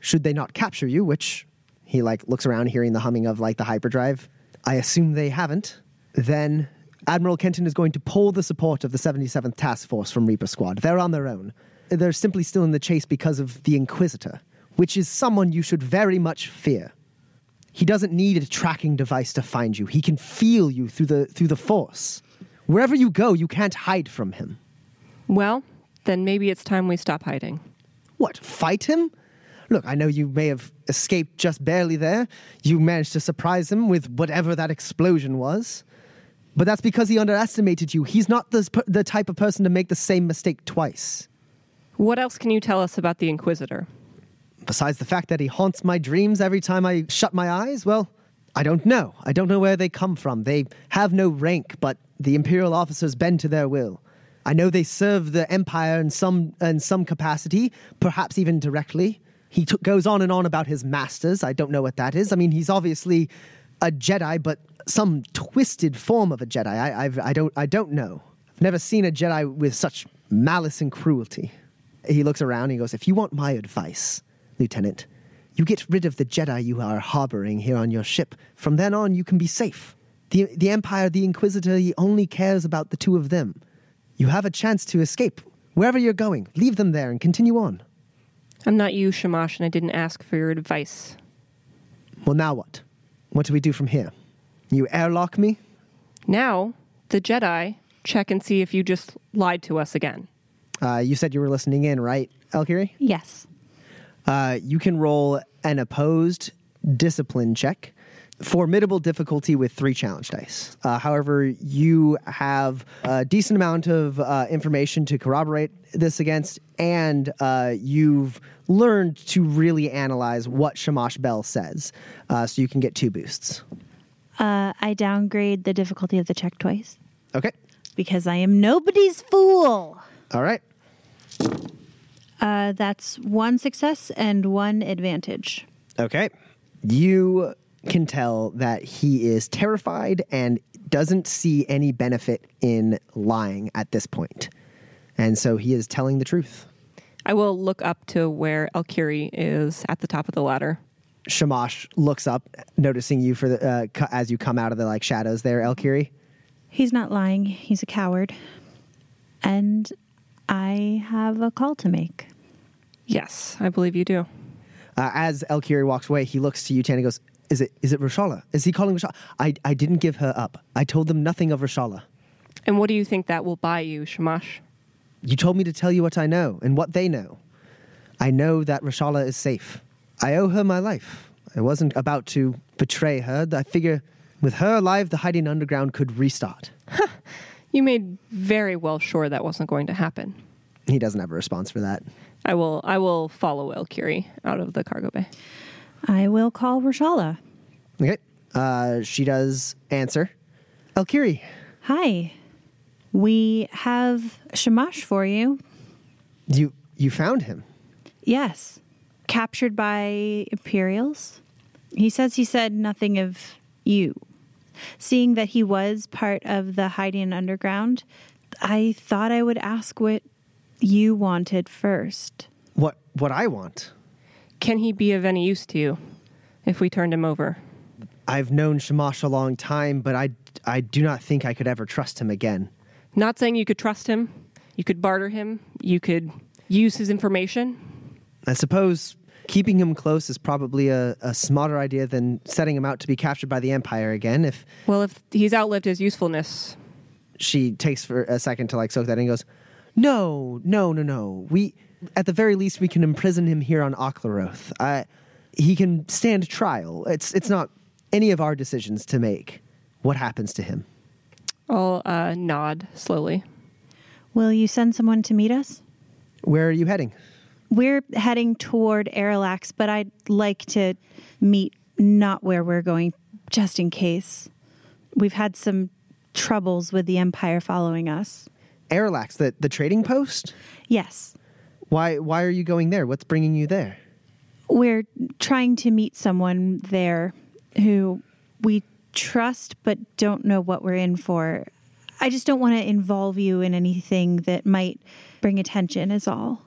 should they not capture you, which he, like, looks around hearing the humming of, like, the hyperdrive, I assume they haven't, then Admiral Kenton is going to pull the support of the seventy-seventh Task Force from Reaper Squad. They're on their own. They're simply still in the chase because of the Inquisitor, which is someone you should very much fear. He doesn't need a tracking device to find you. He can feel you through the through the force. Wherever you go, you can't hide from him. Well, then maybe it's time we stop hiding. What, fight him? Look, I know you may have escaped just barely there. You managed to surprise him with whatever that explosion was. But that's because he underestimated you. He's not the, the type of person to make the same mistake twice. What else can you tell us about the Inquisitor? Besides the fact that he haunts my dreams every time I shut my eyes, well, I don't know. I don't know where they come from. They have no rank, but the Imperial officers bend to their will. I know they serve the Empire in some in some capacity, perhaps even directly. He t- goes on and on about his masters. I don't know what that is. I mean, he's obviously a Jedi, but some twisted form of a Jedi. I I've, I don't I don't know. I've never seen a Jedi with such malice and cruelty. He looks around and he goes, "If you want my advice, Lieutenant, you get rid of the Jedi you are harboring here on your ship. From then on, you can be safe. The the Empire, the Inquisitor, he only cares about the two of them. You have a chance to escape. Wherever you're going, leave them there and continue on." I'm not you, Shamash, and I didn't ask for your advice. Well, now what? What do we do from here? You airlock me? Now, the Jedi check and see if you just lied to us again. Uh, you said you were listening in, right, El'Kiri? Yes. Uh, you can roll an opposed discipline check, formidable difficulty with three challenge dice. Uh, however, you have a decent amount of uh, information to corroborate this against, and uh, you've learned to really analyze what Shamash Bell says, uh, so you can get two boosts. Uh, I downgrade the difficulty of the check twice. Okay. Because I am nobody's fool. All right. Uh, that's one success and one advantage. Okay. You can tell that he is terrified and doesn't see any benefit in lying at this point. And so he is telling the truth. I will look up to where El'Kiri is at the top of the ladder. Shamash looks up, noticing you for the uh, cu- as you come out of the like shadows there, El'Kiri. He's not lying. He's a coward. And I have a call to make. Yes, I believe you do. Uh, as El'Kiri walks away, he looks to you, Tan, and goes, Is it is it Rashala? Is he calling Rashala? I, I didn't give her up. I told them nothing of Rashala. And what do you think that will buy you, Shamash? You told me to tell you what I know and what they know. I know that Rashala is safe. I owe her my life. I wasn't about to betray her. I figure with her alive, the Hydean Underground could restart. Huh. You made very well sure that wasn't going to happen. He doesn't have a response for that. I will I will follow El'Kiri out of the cargo bay. I will call Rashala. Okay. Uh, she does answer. El'Kiri. Hi. We have Shamash for you. You you found him? Yes. Captured by Imperials. He says he said nothing of you. Seeing that he was part of the Hydean Underground, I thought I would ask what you wanted first. What what I want? Can he be of any use to you if we turned him over? I've known Shamash a long time, but I, I do not think I could ever trust him again. Not saying you could trust him. You could barter him. You could use his information. I suppose keeping him close is probably a, a smarter idea than setting him out to be captured by the Empire again. If Well, if he's outlived his usefulness. She takes for a second to like soak that in and goes, no, no, no, no. We, at the very least, we can imprison him here on Aklaroth. Uh, he can stand trial. It's it's not any of our decisions to make what happens to him. I'll uh, nod slowly. Will you send someone to meet us? Where are you heading? We're heading toward Aeralax, but I'd like to meet not where we're going, just in case. We've had some troubles with the Empire following us. Aeralax, the, the trading post? Yes. Why why are you going there? What's bringing you there? We're trying to meet someone there who we trust but don't know what we're in for. I just don't want to involve you in anything that might bring attention is all.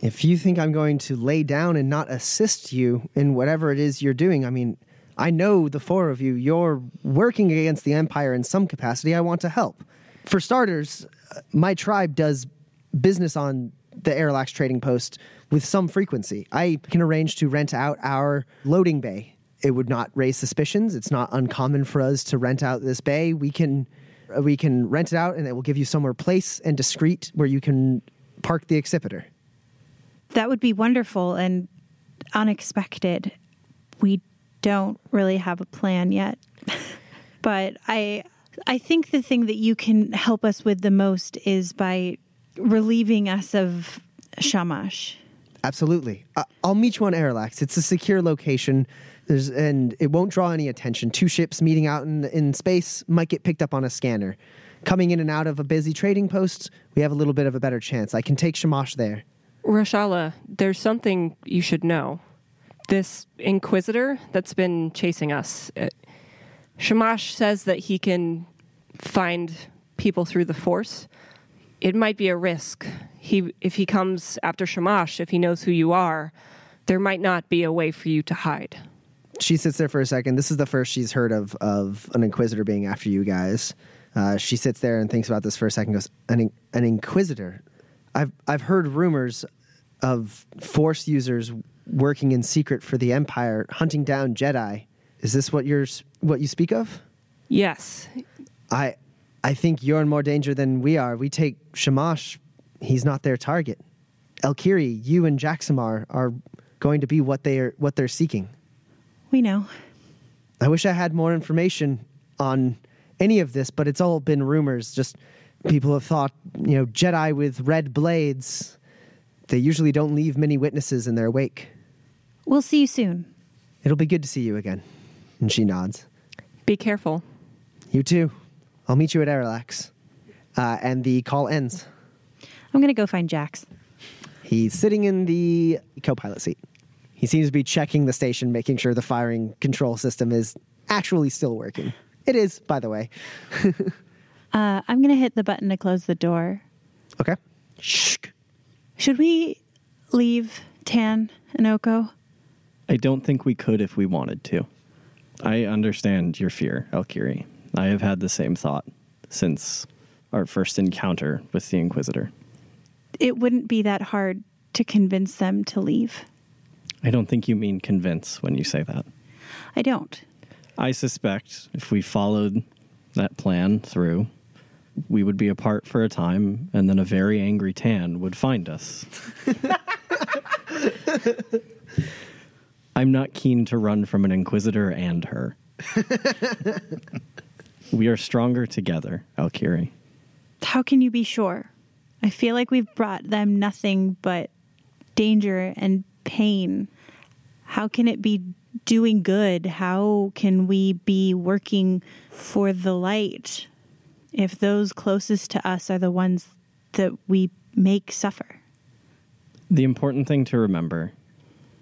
If you think I'm going to lay down and not assist you in whatever it is you're doing, I mean, I know the four of you, you're working against the Empire in some capacity. I want to help. For starters, my tribe does business on the Aeralax Trading Post with some frequency. I can arrange to rent out our loading bay. It would not raise suspicions. It's not uncommon for us to rent out this bay. We can, we can rent it out, and it will give you somewhere place and discreet where you can park the Accipiter. That would be wonderful and unexpected. We don't really have a plan yet. But I I think the thing that you can help us with the most is by relieving us of Shamash. Absolutely. Uh, I'll meet you on Aeralax. It's a secure location. There's, and it won't draw any attention. Two ships meeting out in, in space might get picked up on a scanner. Coming in and out of a busy trading post, we have a little bit of a better chance. I can take Shamash there. Rashala, there's something you should know. This Inquisitor that's been chasing us. It, Shamash says that he can find people through the Force. It might be a risk. He, if he comes after Shamash, if he knows who you are, there might not be a way for you to hide. She sits there for a second. This is the first she's heard of, of an Inquisitor being after you guys. Uh, she sits there and thinks about this for a second, goes, an an Inquisitor? I've I've heard rumors of Force users working in secret for the Empire, hunting down Jedi. Is this what you're what you speak of? Yes. I I think you're in more danger than we are. We take Shamash. He's not their target. El'Kiri, you and Jaxamar are going to be what they are what they're seeking. We know. I wish I had more information on any of this, but it's all been rumors. Just people have thought, you know, Jedi with red blades. They usually don't leave many witnesses in their wake. We'll see you soon. It'll be good to see you again. And she nods. Be careful. You too. I'll meet you at Aeralax. Uh, and the call ends. I'm going to go find Jax. He's sitting in the co-pilot seat. He seems to be checking the station, making sure the firing control system is actually still working. It is, by the way. uh, I'm going to hit the button to close the door. Okay. Shh. Should we leave Tan and Oko? I don't think we could if we wanted to. I understand your fear, El'Kiri. I have had the same thought since our first encounter with the Inquisitor. It wouldn't be that hard to convince them to leave. I don't think you mean convince when you say that. I don't. I suspect if we followed that plan through, we would be apart for a time, and then a very angry Tan would find us. I'm not keen to run from an Inquisitor and her. We are stronger together, El'Kiri. How can you be sure? I feel like we've brought them nothing but danger and pain. How can it be doing good? How can we be working for the light if those closest to us are the ones that we make suffer? The important thing to remember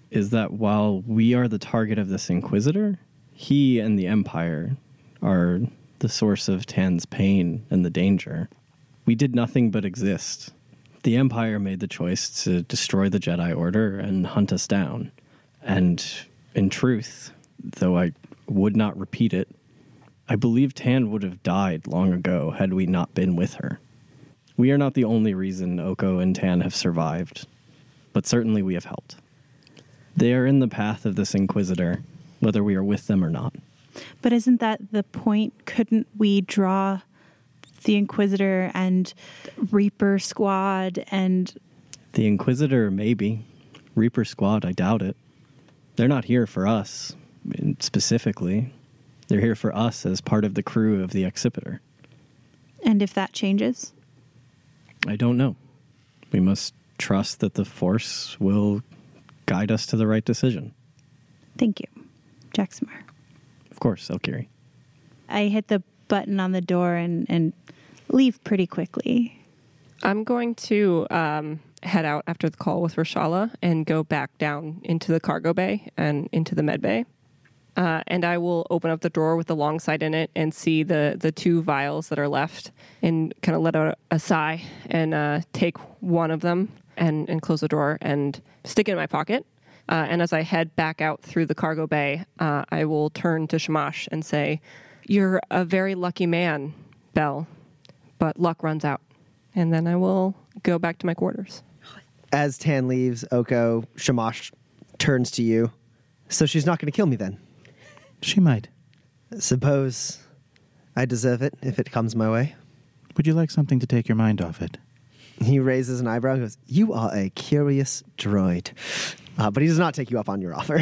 is that while we are the target of this Inquisitor, he and the Empire are the source of Tan's pain and the danger. We did nothing but exist. The Empire made the choice to destroy the Jedi Order and hunt us down. And in truth, though I would not repeat it, I believe Tan would have died long ago had we not been with her. We are not the only reason Oko and Tan have survived, but certainly we have helped. They are in the path of this Inquisitor, whether we are with them or not. But isn't that the point? Couldn't we draw the Inquisitor and Reaper Squad and... The Inquisitor, maybe. Reaper Squad, I doubt it. They're not here for us, specifically. They're here for us as part of the crew of the Accipiter. And if that changes? I don't know. We must trust that the Force will guide us to the right decision. Thank you, Jaxamar. Of course, El'Kiri. I hit the button on the door and, and leave pretty quickly. I'm going to um, head out after the call with Rashala and go back down into the cargo bay and into the med bay. Uh, and I will open up the drawer with the long side in it and see the, the two vials that are left and kind of let out a, a sigh and uh, take one of them and, and close the drawer and stick it in my pocket. Uh, and as I head back out through the cargo bay, uh, I will turn to Shamash and say, "You're a very lucky man, Bell, but luck runs out." And then I will go back to my quarters. As Tan leaves, Oko, Shamash turns to you. So she's not going to kill me then? She might. Suppose I deserve it if it comes my way. Would you like something to take your mind off it? He raises an eyebrow and goes, "You are a curious droid." Uh, but he does not take you up on your offer.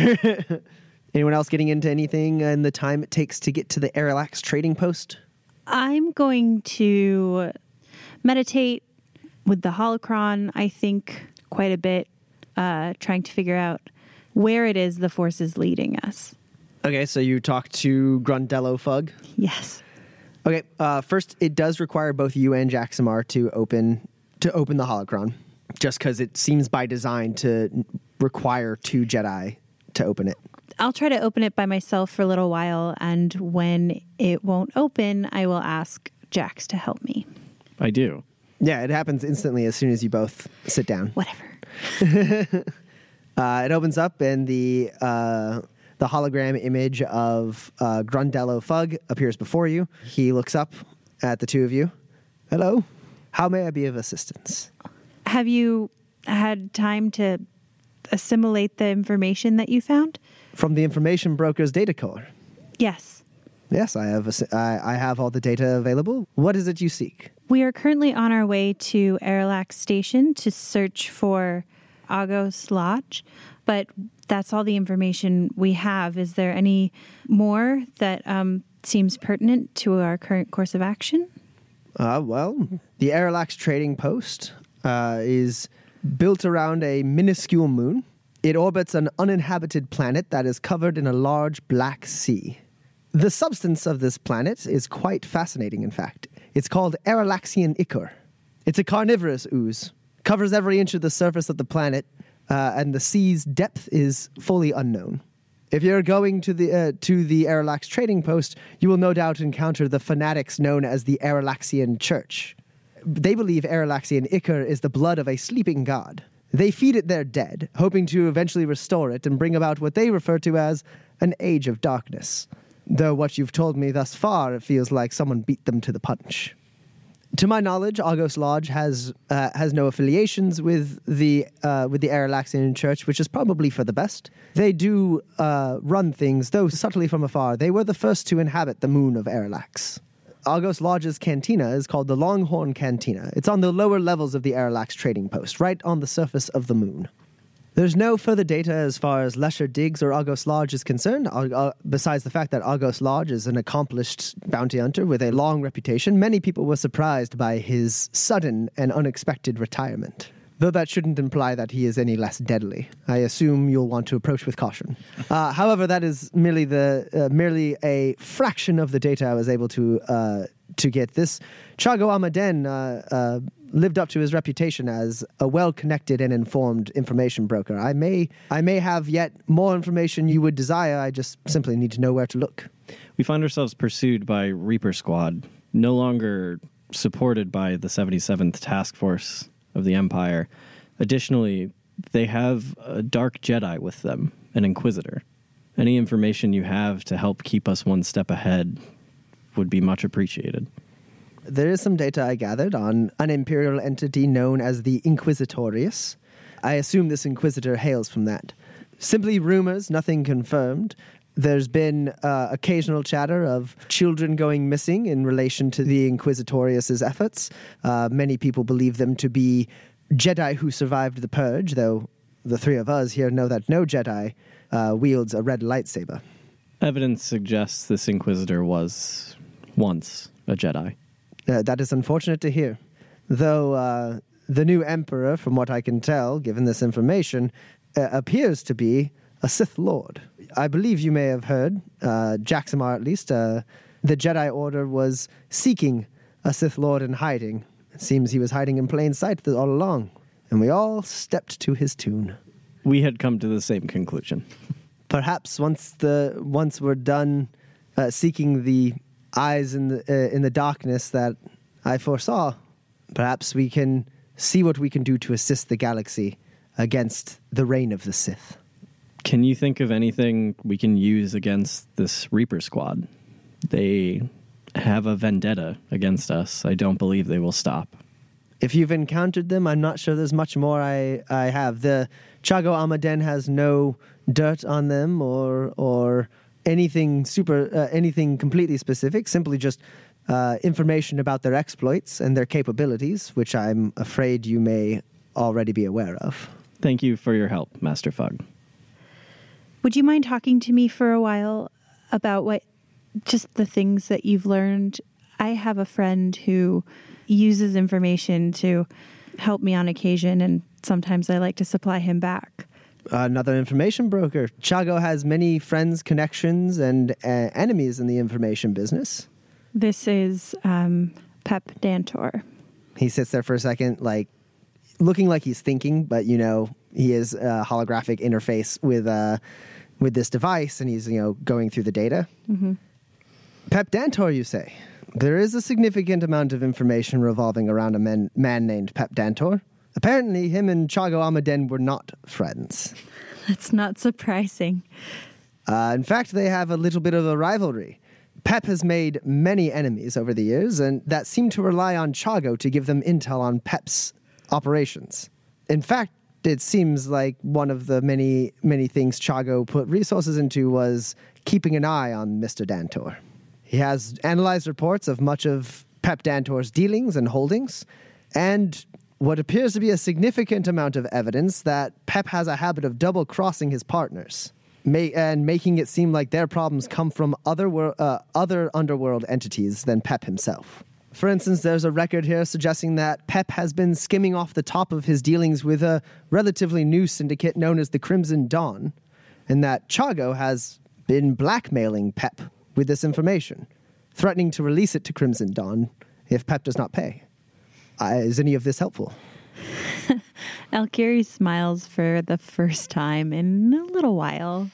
Anyone else getting into anything in the time it takes to get to the Aeralax Trading Post? I'm going to meditate with the holocron, I think, quite a bit uh, trying to figure out where it is the Force is leading us. Okay, so you talked to Grundello Fug? Yes. Okay, uh, first, it does require both you and Jaxamar to open to open the holocron, just because it seems by design to require two Jedi to open it. I'll try to open it by myself for a little while, and when it won't open, I will ask Jax to help me. I do. Yeah, it happens instantly as soon as you both sit down. Whatever. uh, it opens up, and the uh, the hologram image of uh, Grundello Fug appears before you. He looks up at the two of you. Hello. How may I be of assistance? Have you had time to assimilate the information that you found? From the information broker's data core? Yes. Yes, I have a, I, I have all the data available. What is it you seek? We are currently on our way to Aeralax Station to search for Argos Lodge, but that's all the information we have. Is there any more that um, seems pertinent to our current course of action? Uh, well, the Aeralax Trading Post uh, is built around a minuscule moon. It orbits an uninhabited planet that is covered in a large black sea. The substance of this planet is quite fascinating, in fact. It's called Aeralaxian ichor. It's a carnivorous ooze. Covers every inch of the surface of the planet, uh, and the sea's depth is fully unknown. If you're going to the uh, to the Aeralax Trading Post, you will no doubt encounter the fanatics known as the Aeralaxian Church. They believe Aeralaxian ichor is the blood of a sleeping god. They feed it their dead, hoping to eventually restore it and bring about what they refer to as an age of darkness. Though what you've told me thus far, it feels like someone beat them to the punch. To my knowledge, Argos Lodge has uh, has no affiliations with the uh, with the Aeralaxian Church, which is probably for the best. They do uh, run things, though subtly from afar. They were the first to inhabit the moon of Aeralax. Argos Lodge's cantina is called the Longhorn Cantina. It's on the lower levels of the Aeralax Trading Post, right on the surface of the moon. There's no further data as far as Lesher Diggs or Argos Lodge is concerned, Ar- uh, besides the fact that Argos Lodge is an accomplished bounty hunter with a long reputation. Many people were surprised by his sudden and unexpected retirement, though that shouldn't imply that he is any less deadly. I assume you'll want to approach with caution. Uh, however, that is merely the uh, merely a fraction of the data I was able to uh, to get. This Chago Amadan uh, uh, lived up to his reputation as a well-connected and informed information broker. I may I may have yet more information you would desire. I just simply need to know where to look. We find ourselves pursued by Reaper Squad, no longer supported by the seventy-seventh Task Force of the Empire. Additionally, they have a dark Jedi with them, an Inquisitor. Any information you have to help keep us one step ahead would be much appreciated. There is some data I gathered on an Imperial entity known as the Inquisitorius. I assume this Inquisitor hails from that. Simply rumors, nothing confirmed. There's been uh, occasional chatter of children going missing in relation to the Inquisitorius's efforts. Uh, many people believe them to be Jedi who survived the Purge, though the three of us here know that no Jedi uh, wields a red lightsaber. Evidence suggests this Inquisitor was once a Jedi. Uh, that is unfortunate to hear. Though uh, the new Emperor, from what I can tell, given this information, uh, appears to be a Sith Lord. I believe you may have heard, uh, Jaxamar at least, uh, the Jedi Order was seeking a Sith Lord in hiding. It seems he was hiding in plain sight all along, and we all stepped to his tune. We had come to the same conclusion. Perhaps once the once we're done uh, seeking the eyes in the uh, in the darkness that I foresaw, perhaps we can see what we can do to assist the galaxy against the reign of the Sith. Can you think of anything we can use against this Reaper Squad? They have a vendetta against us. I don't believe they will stop. If you've encountered them, I'm not sure there's much more I, I have. The Chago Amadan has no dirt on them or or anything super, uh, anything completely specific. Simply just uh, information about their exploits and their capabilities, which I'm afraid you may already be aware of. Thank you for your help, Master Fug. Would you mind talking to me for a while about what, just the things that you've learned? I have a friend who uses information to help me on occasion, and sometimes I like to supply him back. Another information broker. Chago has many friends, connections, and uh, enemies in the information business. This is um, Pep Dantor. He sits there for a second, like, looking like he's thinking, but, you know, he is a holographic interface with uh, with this device, and he's, you know, going through the data. Mm-hmm. Pep Dantor, you say? There is a significant amount of information revolving around a man, man named Pep Dantor. Apparently, him and Chago Amadan were not friends. That's not surprising. Uh, in fact, they have a little bit of a rivalry. Pep has made many enemies over the years, and that seem to rely on Chago to give them intel on Pep's operations. In fact, it seems like one of the many, many things Chago put resources into was keeping an eye on Mister Dantor. He has analyzed reports of much of Pep Dantor's dealings and holdings, and what appears to be a significant amount of evidence that Pep has a habit of double-crossing his partners may, and making it seem like their problems come from other, wor- uh, other underworld entities than Pep himself. For instance, there's a record here suggesting that Pep has been skimming off the top of his dealings with a relatively new syndicate known as the Crimson Dawn, and that Chago has been blackmailing Pep with this information, threatening to release it to Crimson Dawn if Pep does not pay. Uh, is any of this helpful? El'Kiri smiles for the first time in a little while.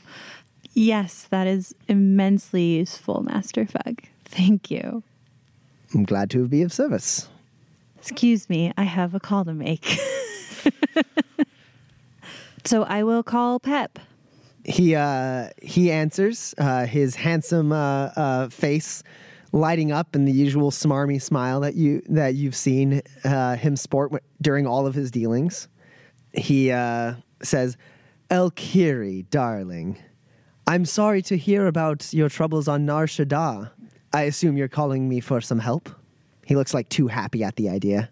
Yes, that is immensely useful, Master Fug. Thank you. I'm glad to be of service. Excuse me, I have a call to make. So I will call Pep. He uh, he answers, uh, his handsome uh, uh, face lighting up in the usual smarmy smile that you that you've seen uh, him sport w- during all of his dealings. He uh, says, "El'Kiri, darling, I'm sorry to hear about your troubles on Nar Shaddaa. I assume you're calling me for some help." He looks like too happy at the idea.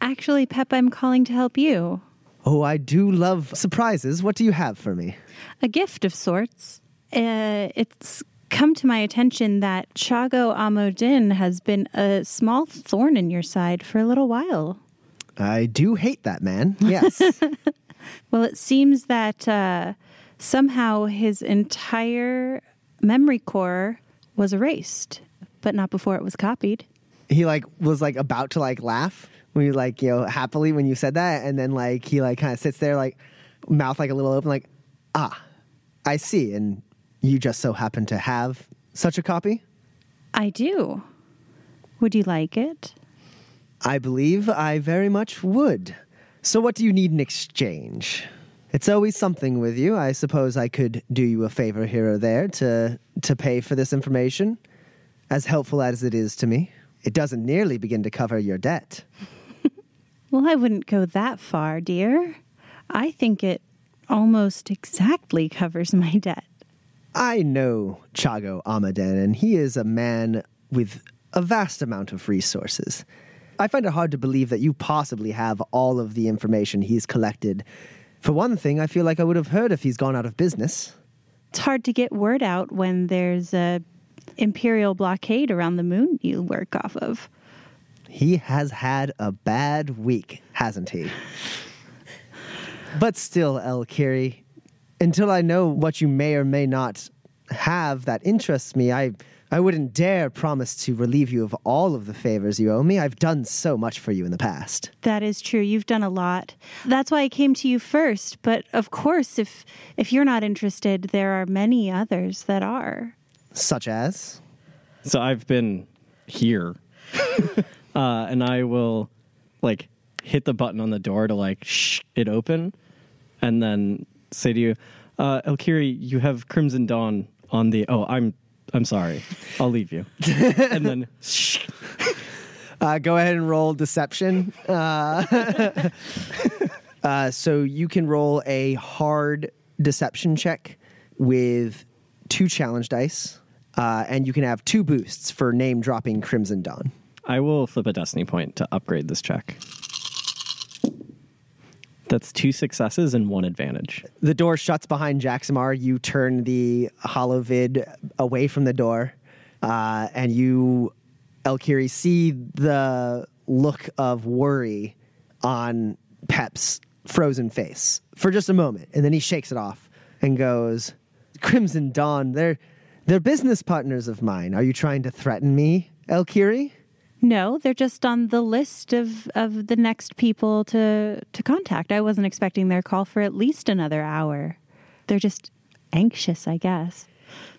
Actually, Pep, I'm calling to help you. Oh, I do love surprises. What do you have for me? A gift of sorts. Uh, it's come to my attention that Chago Amadan has been a small thorn in your side for a little while. I do hate that man, yes. Well, it seems that uh, somehow his entire memory core was erased, but not before it was copied. He like was like about to like laugh when you like, you know, happily when you said that, and then like he like kind of sits there like mouth like a little open like, ah, I see, and you just so happen to have such a copy? I do. Would you like it? I believe I very much would. So what do you need in exchange? It's always something with you. I suppose I could do you a favor here or there to, to pay for this information, as helpful as it is to me. It doesn't nearly begin to cover your debt. Well, I wouldn't go that far, dear. I think it almost exactly covers my debt. I know Chago Amadan, and he is a man with a vast amount of resources. I find it hard to believe that you possibly have all of the information he's collected. For one thing, I feel like I would have heard if he's gone out of business. It's hard to get word out when there's a imperial blockade around the moon you work off of. He has had a bad week, hasn't he? But still, El'Kiri, until I know what you may or may not have that interests me, I, I wouldn't dare promise to relieve you of all of the favors you owe me. I've done so much for you in the past. That is true. You've done a lot. That's why I came to you first. But of course, if if you're not interested, there are many others that are. Such as? So I've been here. uh, and I will, like, hit the button on the door to, like, shh it open. And then say to you, uh, El'Kiri, you have Crimson Dawn on the... Oh, I'm I'm sorry. I'll leave you. And then... uh, go ahead and roll Deception. Uh, uh, so you can roll a hard Deception check with two challenge dice, uh, and you can have two boosts for name-dropping Crimson Dawn. I will flip a Destiny point to upgrade this check. That's two successes and one advantage. The door shuts behind Jaxamar. You turn the holovid away from the door, uh, and you, El'Kiri, see the look of worry on Pep's frozen face for just a moment, and then he shakes it off and goes, Crimson Dawn, they're, they're business partners of mine. Are you trying to threaten me, El'Kiri? No, they're just on the list of, of the next people to, to contact. I wasn't expecting their call for at least another hour. They're just anxious, I guess.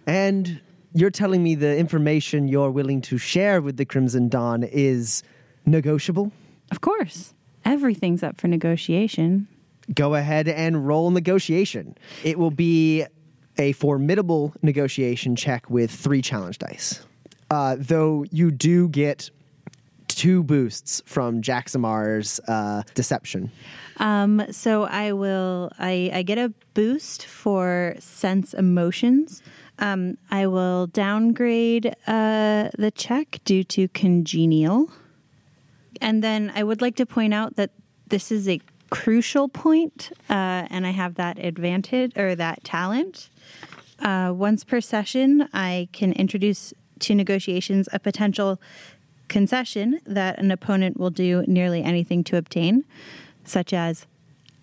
And you're telling me the information you're willing to share with the Crimson Dawn is negotiable? Of course. Everything's up for negotiation. Go ahead and roll negotiation. It will be a formidable negotiation check with three challenge dice. Uh, though you do get two boosts from Jaxamar's uh, deception. Um, so I will, I, I get a boost for sense emotions. Um, I will downgrade uh, the check due to congenial. And then I would like to point out that this is a crucial point, uh, and I have that advantage or that talent. Uh, once per session, I can introduce to negotiations a potential concession that an opponent will do nearly anything to obtain, such as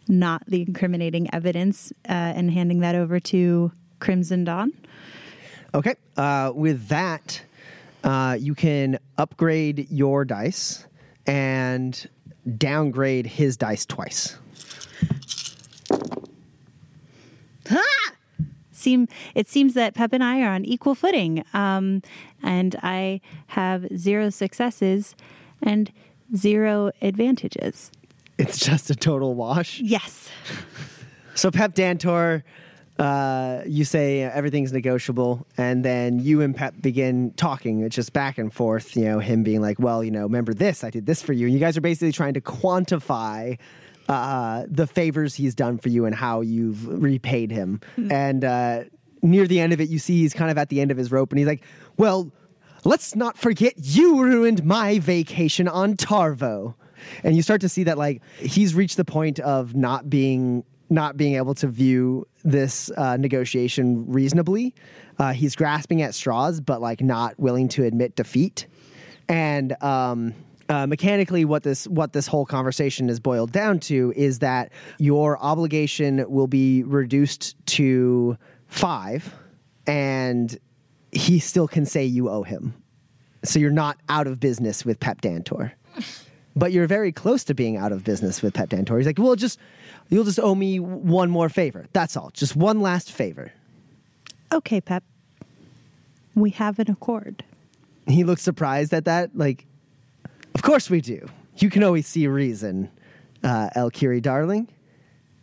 not the incriminating evidence uh, and handing that over to Crimson Dawn. Okay. Uh, with that, uh, you can upgrade your dice and downgrade his dice twice. Ah! Seem, it seems that Pep and I are on equal footing, um, and I have zero successes and zero advantages. It's just a total wash? Yes. So Pep Dantor... Uh, you say uh, everything's negotiable, and then you and Pep begin talking. It's just back and forth, you know, him being like, well, you know, remember this, I did this for you. And you guys are basically trying to quantify uh, the favors he's done for you and how you've repaid him. Mm-hmm. And uh, near the end of it, you see he's kind of at the end of his rope, and he's like, well, let's not forget you ruined my vacation on Tarvo. And you start to see that, like, he's reached the point of not being... not being able to view this uh, negotiation reasonably. Uh, he's grasping at straws, but like not willing to admit defeat. And um, uh, mechanically, what this what this whole conversation is boiled down to is that your obligation will be reduced to five, and he still can say you owe him. So you're not out of business with Pep Dantor. But you're very close to being out of business with Pep Dantor. He's like, well, just... You'll just owe me one more favor. That's all. Just one last favor. Okay, Pep. We have an accord. He looks surprised at that. Like, of course we do. You can always see reason, uh, El'Kiri, darling.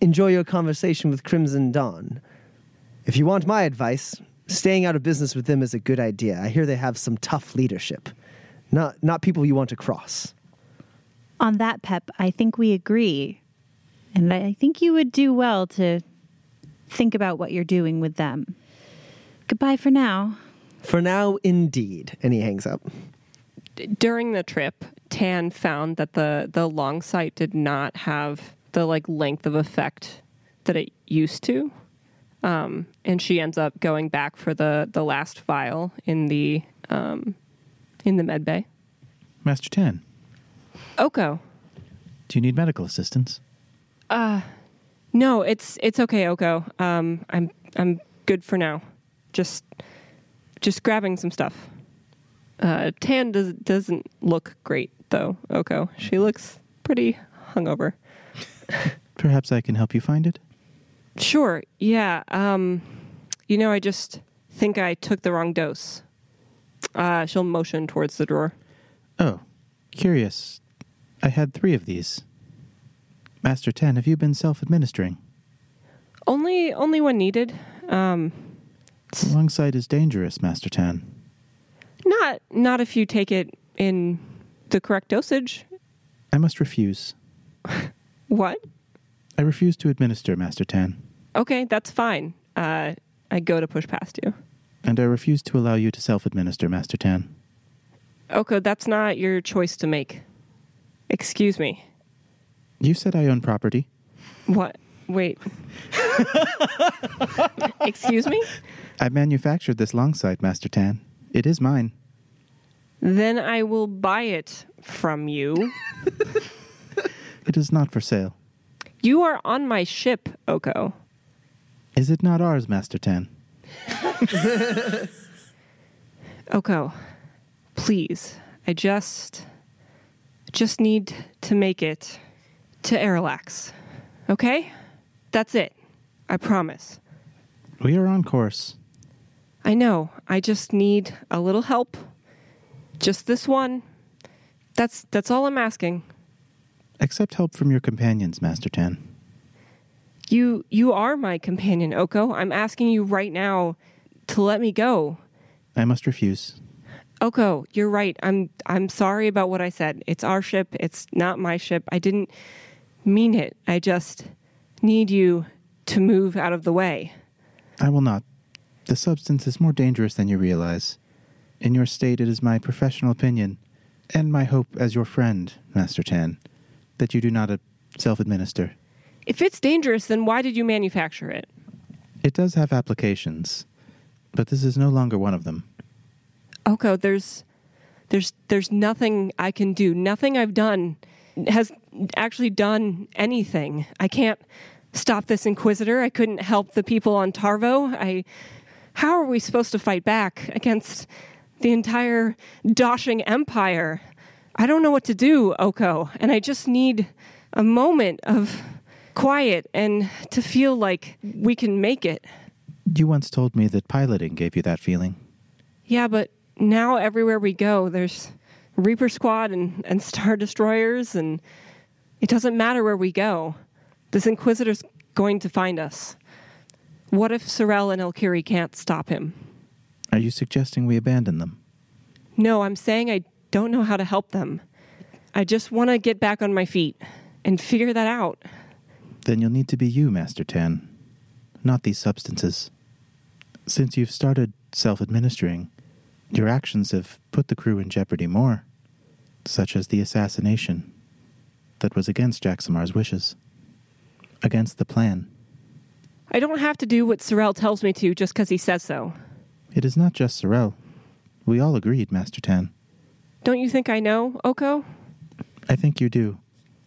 Enjoy your conversation with Crimson Dawn. If you want my advice, staying out of business with them is a good idea. I hear they have some tough leadership. Not, not people you want to cross. On that, Pep, I think we agree. And I think you would do well to think about what you're doing with them. Goodbye for now. For now, indeed. And he hangs up. D- during the trip, Tan found that the, the long sight did not have the like length of effect that it used to. Um, and she ends up going back for the, the last vial in the um, in the med bay. Master Tan. Oko. Do you need medical assistance? Uh, no, it's, it's okay, Oko. Um, I'm, I'm good for now. Just, just grabbing some stuff. Uh, Tan does, doesn't look great though, Oko. She looks pretty hungover. Perhaps I can help you find it? Sure. Yeah. Um, you know, I just think I took the wrong dose. Uh, she'll motion towards the drawer. Oh, curious. I had three of these. Master Tan, have you been self-administering? Only only when needed. Um, the long sight is dangerous, Master Tan. Not not if you take it in the correct dosage. I must refuse. What? I refuse to administer, Master Tan. Okay, that's fine. Uh, I go to push past you. And I refuse to allow you to self-administer, Master Tan. Okay, that's not your choice to make. Excuse me. You said I own property. What? Wait. Excuse me? I manufactured this long sight, Master Tan. It is mine. Then I will buy it from you. It is not for sale. You are on my ship, Oko. Is it not ours, Master Tan? Oko, please. I just... just need to make it to Aeralax. Okay? That's it. I promise. We are on course. I know. I just need a little help. Just this one. That's that's all I'm asking. Accept help from your companions, Master Tan. You you are my companion, Oko. I'm asking you right now to let me go. I must refuse. Oko, you're right. I'm I'm sorry about what I said. It's our ship. It's not my ship. I didn't mean it. I just need you to move out of the way. I will not. The substance is more dangerous than you realize. In your state, it is my professional opinion, and my hope as your friend, Master Tan, that you do not self-administer. If it's dangerous, then why did you manufacture it? It does have applications, but this is no longer one of them. Oko, there's, there's, there's nothing I can do. Nothing I've done has actually done anything. I can't stop this Inquisitor. I couldn't help the people on Tarvo. I, how are we supposed to fight back against the entire Doshing Empire? I don't know what to do, Oko, and I just need a moment of quiet and to feel like we can make it. You once told me that piloting gave you that feeling. Yeah, but now everywhere we go, there's Reaper Squad and, and Star Destroyers, and it doesn't matter where we go. This Inquisitor's going to find us. What if Sorel and El'Kiri can't stop him? Are you suggesting we abandon them? No, I'm saying I don't know how to help them. I just want to get back on my feet and figure that out. Then you'll need to be you, Master Tan, not these substances. Since you've started self-administering, your actions have put the crew in jeopardy more, such as the assassination that was against Jaxamar's wishes, against the plan. I don't have to do what Sorel tells me to just because he says so. It is not just Sorel. We all agreed, Master Tan. Don't you think I know, Oko? I think you do,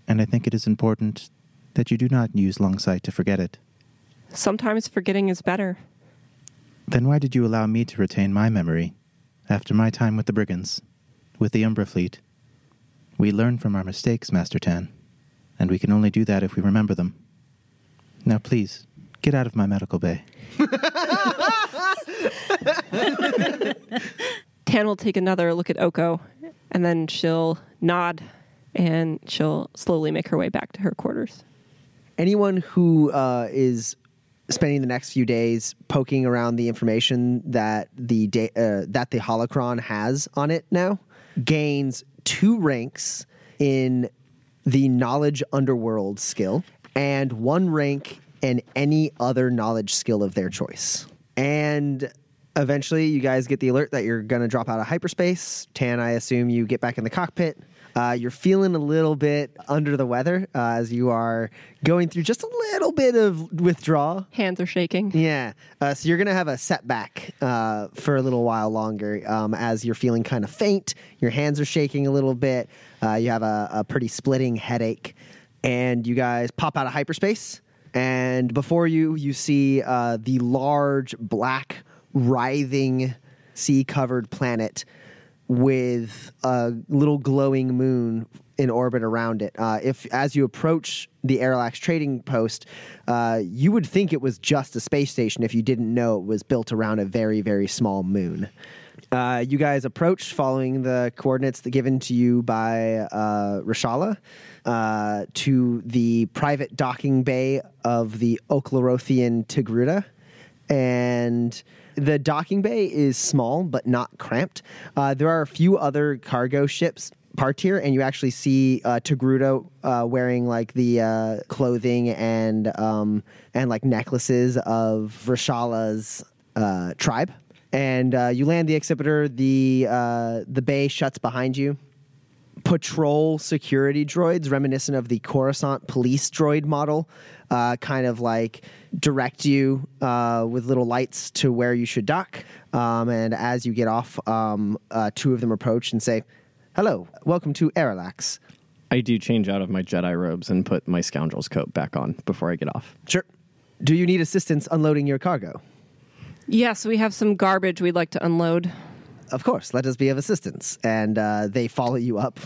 and I think it is important that you do not use long sight to forget it. Sometimes forgetting is better. Then why did you allow me to retain my memory after my time with the Brigands, with the Umbra Fleet? We learn from our mistakes, Master Tan, and we can only do that if we remember them. Now please, get out of my medical bay. Tan will take another look at Oko, and then she'll nod, and she'll slowly make her way back to her quarters. Anyone who uh, is spending the next few days poking around the information that the da- uh, that the holocron has on it now gains two ranks in the Knowledge Underworld skill, and one rank in any other knowledge skill of their choice. And eventually, you guys get the alert that you're going to drop out of hyperspace. Tan, I assume you get back in the cockpit. Uh, you're feeling a little bit under the weather uh, as you are going through just a little bit of withdrawal. Hands are shaking. Yeah. Uh, so you're going to have a setback uh, for a little while longer um, as you're feeling kind of faint. Your hands are shaking a little bit. Uh, you have a, a pretty splitting headache. And you guys pop out of hyperspace. And before you, you see uh, the large black writhing sea-covered planet with a little glowing moon in orbit around it. Uh, if as you approach the Aeralax Trading Post, uh, you would think it was just a space station if you didn't know it was built around a very, very small moon. Uh, you guys approach following the coordinates given to you by uh, Rashala uh, to the private docking bay of the Oklorothian Tigruta. And the docking bay is small but not cramped. Uh, there are a few other cargo ships parked here, and you actually see uh, Tigruta uh, wearing like the uh, clothing and um, and like necklaces of Rashala's uh, tribe. And uh, you land the Accipiter. The uh, the bay shuts behind you. Patrol security droids, reminiscent of the Coruscant police droid model, uh, kind of like direct you uh, with little lights to where you should dock. Um, and as you get off, um, uh, two of them approach and say, "Hello, welcome to Aeralax. I do change out of my Jedi robes and put my scoundrel's coat back on before I get off. Sure. Do you need assistance unloading your cargo? Yes, we have some garbage we'd like to unload. Of course, let us be of assistance. And uh, they follow you up.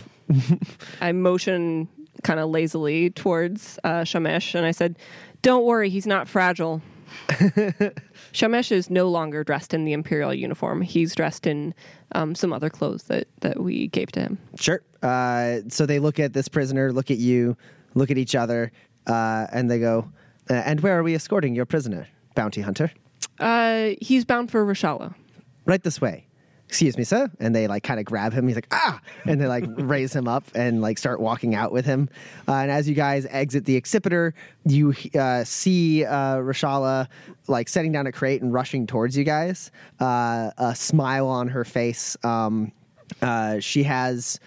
I motion kind of lazily towards uh, Shamash, and I said, don't worry, he's not fragile. Shamash is no longer dressed in the Imperial uniform. He's dressed in um, some other clothes that, that we gave to him. Sure. Uh, so they look at this prisoner, look at you, look at each other, uh, and they go, and where are we escorting your prisoner, bounty hunter? Uh, he's bound for Rashala. Right this way. Excuse me, sir. And they like kind of grab him. He's like, ah! And they like raise him up and like start walking out with him. Uh, and as you guys exit the Accipiter, you uh, see uh, Rashala like setting down a crate and rushing towards you guys. Uh, a smile on her face. Um, uh, she has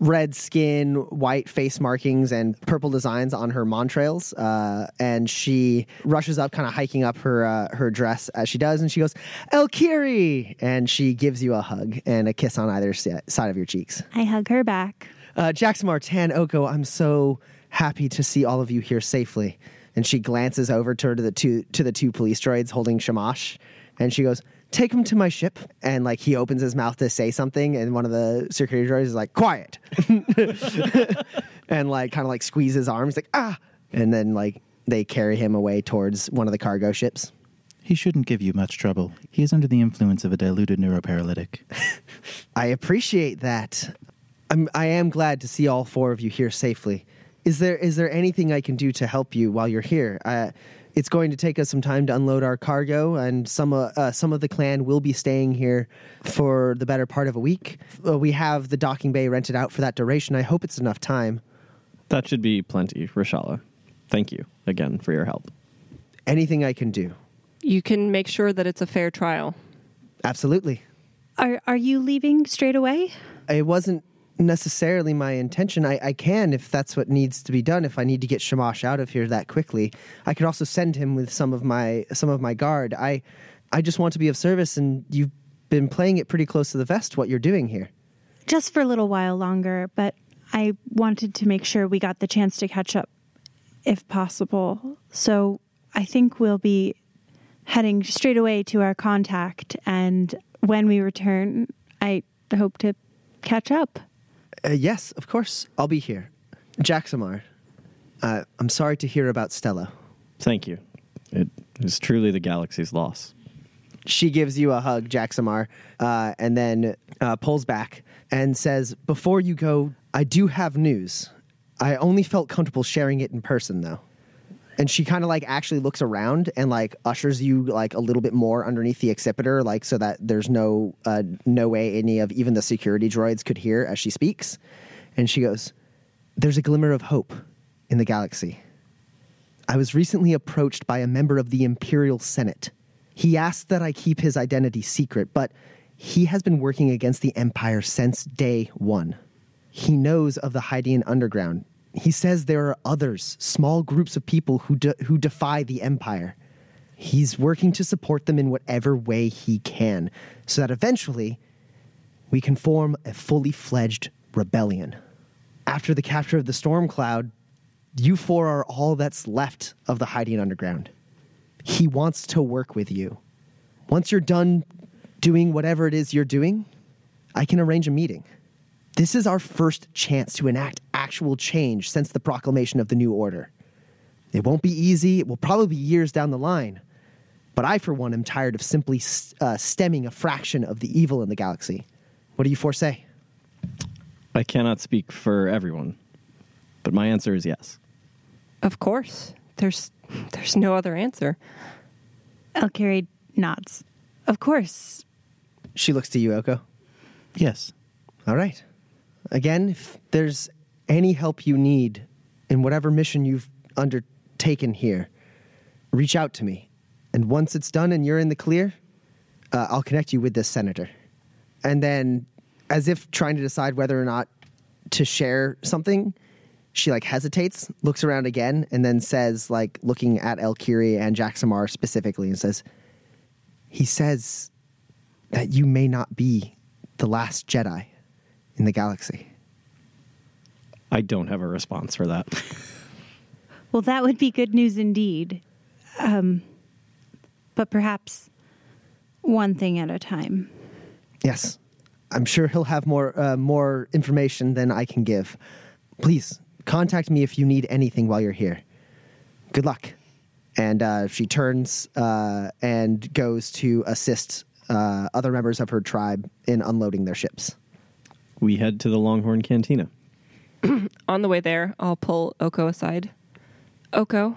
red skin, white face markings, and purple designs on her montrails. Uh, and she rushes up, kind of hiking up her uh, her dress as she does. And she goes, El'Kiri! And she gives you a hug and a kiss on either side of your cheeks. I hug her back. Uh, Jaxamar, Tan, Oko, I'm so happy to see all of you here safely. And she glances over to, her, to, the, two, to the two police droids holding Shamash. And she goes, take him to my ship. And like he opens his mouth to say something, and one of the security droids is like, quiet. And like kind of like squeezes his arms, like, ah. And then like they carry him away towards one of the cargo ships. He shouldn't give you much trouble. He is under the influence of a diluted neuroparalytic. I appreciate that. I'm, I am glad to see all four of you here safely. Is there is there anything I can do to help you while you're here? Uh, it's going to take us some time to unload our cargo, and some uh, uh, some of the clan will be staying here for the better part of a week. Uh, we have the docking bay rented out for that duration. I hope it's enough time. That should be plenty, Rashala. Thank you again for your help. Anything I can do. You can make sure that it's a fair trial. Absolutely. Are Are you leaving straight away? It wasn't necessarily my intention. I, I can, if that's what needs to be done, if I need to get Shamash out of here that quickly. I could also send him with some of my some of my guard. I I just want to be of service, and you've been playing it pretty close to the vest, what you're doing here. Just for a little while longer, but I wanted to make sure we got the chance to catch up, if possible. So I think we'll be heading straight away to our contact, and when we return, I hope to catch up. Uh, yes, of course. I'll be here. Jaxamar, uh, I'm sorry to hear about Stella. Thank you. It is truly the galaxy's loss. She gives you a hug, Jaxamar, uh, and then uh, pulls back and says, before you go, I do have news. I only felt comfortable sharing it in person, though. And she kind of like actually looks around and like ushers you like a little bit more underneath the Accipiter, like so that there's no uh, no way any of even the security droids could hear as she speaks. And she goes, there's a glimmer of hope in the galaxy. I was recently approached by a member of the Imperial Senate. He asked that I keep his identity secret, but he has been working against the Empire since day one. He knows of the Hydean Underground. He says there are others, small groups of people who de- who defy the Empire. He's working to support them in whatever way he can, so that eventually we can form a fully fledged rebellion. After the capture of the Storm Cloud, you four are all that's left of the Hydean Underground. He wants to work with you. Once you're done doing whatever it is you're doing, I can arrange a meeting. This is our first chance to enact actual change since the proclamation of the new order. It won't be easy. It will probably be years down the line. But I, for one, am tired of simply uh, stemming a fraction of the evil in the galaxy. What do you four say? I cannot speak for everyone, but my answer is yes. Of course. There's, there's no other answer. El'Kiri nods. Of course. She looks to you, Oko. Yes. All right. Again, if there's any help you need in whatever mission you've undertaken here, reach out to me. And once it's done and you're in the clear, uh, I'll connect you with this senator. And then, as if trying to decide whether or not to share something, she like hesitates, looks around again, and then says, like looking at El'Kiri and Jaxamar specifically, and says, he says that you may not be the last Jedi in the galaxy. I don't have a response for that. Well, that would be good news indeed. Um, but perhaps one thing at a time. Yes. I'm sure he'll have more uh, more information than I can give. Please, contact me if you need anything while you're here. Good luck. And uh, she turns uh, and goes to assist uh, other members of her tribe in unloading their ships. We head to the Longhorn Cantina. On the way there, I'll pull Oko aside. Oko,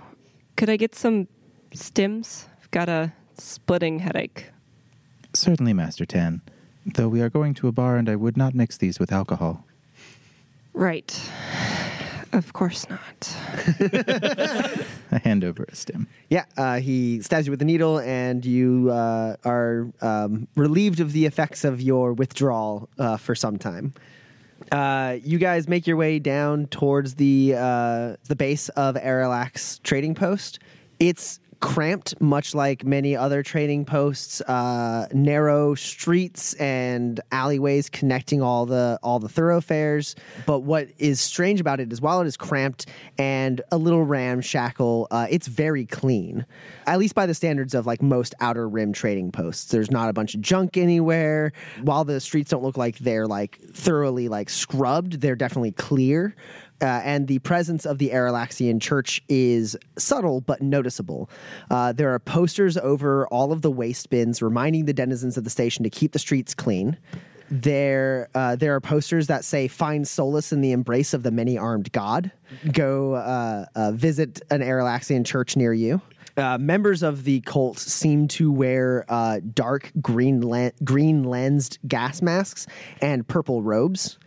could I get some stims? I've got a splitting headache. Certainly, Master Tan. Though we are going to a bar and I would not mix these with alcohol. Right. Of course not. I hand over a stim. Yeah, uh, he stabs you with a needle and you uh, are um, relieved of the effects of your withdrawal uh, for some time. Uh, you guys make your way down towards the uh, the base of Aeralax Trading Post. It's cramped, much like many other trading posts. Uh, narrow streets and alleyways connecting all the all the thoroughfares. But what is strange about it is, while it is cramped and a little ramshackle, uh, it's very clean, at least by the standards of like most Outer Rim trading posts. There's not a bunch of junk anywhere. While the streets don't look like they're like thoroughly like scrubbed, they're definitely clear. Uh, and the presence of the Aeralaxian Church is subtle but noticeable. Uh, there are posters over all of the waste bins reminding the denizens of the station to keep the streets clean. There uh, there are posters that say, find solace in the embrace of the many-armed god. Go uh, uh, visit an Aeralaxian Church near you. Uh, members of the cult seem to wear uh, dark green le- green lensed gas masks and purple robes.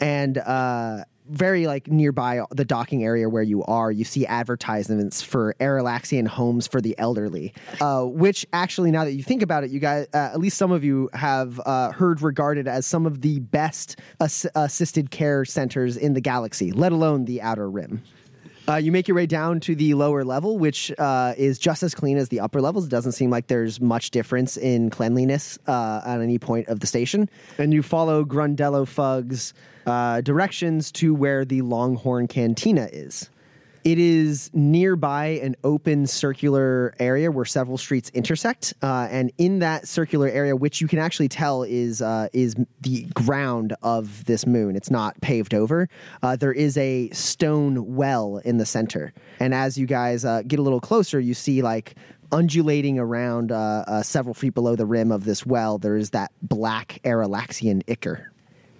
And... Uh, Very like nearby the docking area where you are, you see advertisements for Aeralaxian homes for the elderly, uh, which actually, now that you think about it, you guys, uh, at least some of you have uh, heard regarded as some of the best ass- assisted care centers in the galaxy, let alone the Outer Rim. Uh, you make your way down to the lower level, which uh, is just as clean as the upper levels. It doesn't seem like there's much difference in cleanliness uh, at any point of the station. And you follow Grundello Fug's uh, directions to where the Longhorn Cantina is. It is nearby an open circular area where several streets intersect. Uh, and in that circular area, which you can actually tell is uh, is the ground of this moon. It's not paved over. Uh, there is a stone well in the center. And as you guys uh, get a little closer, you see like undulating around uh, uh, several feet below the rim of this well, there is that black Aeralaxian ichor.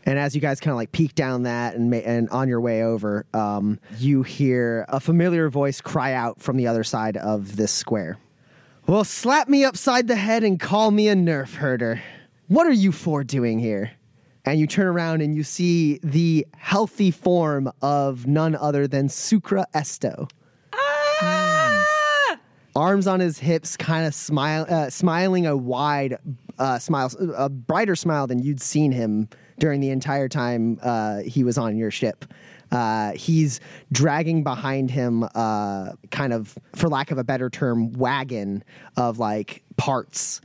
And as you guys kind of like peek down that and ma- and on your way over, um, you hear a familiar voice cry out from the other side of this square. Well, slap me upside the head and call me a nerf herder. What are you four doing here? And you turn around and you see the healthy form of none other than Sucra Esto. Ah! Mm. Arms on his hips, kind of smile, uh, smiling a wide uh, smile, a brighter smile than you'd seen him during the entire time uh, he was on your ship. Uh, he's dragging behind him uh, kind of, for lack of a better term, wagon of, like, parts.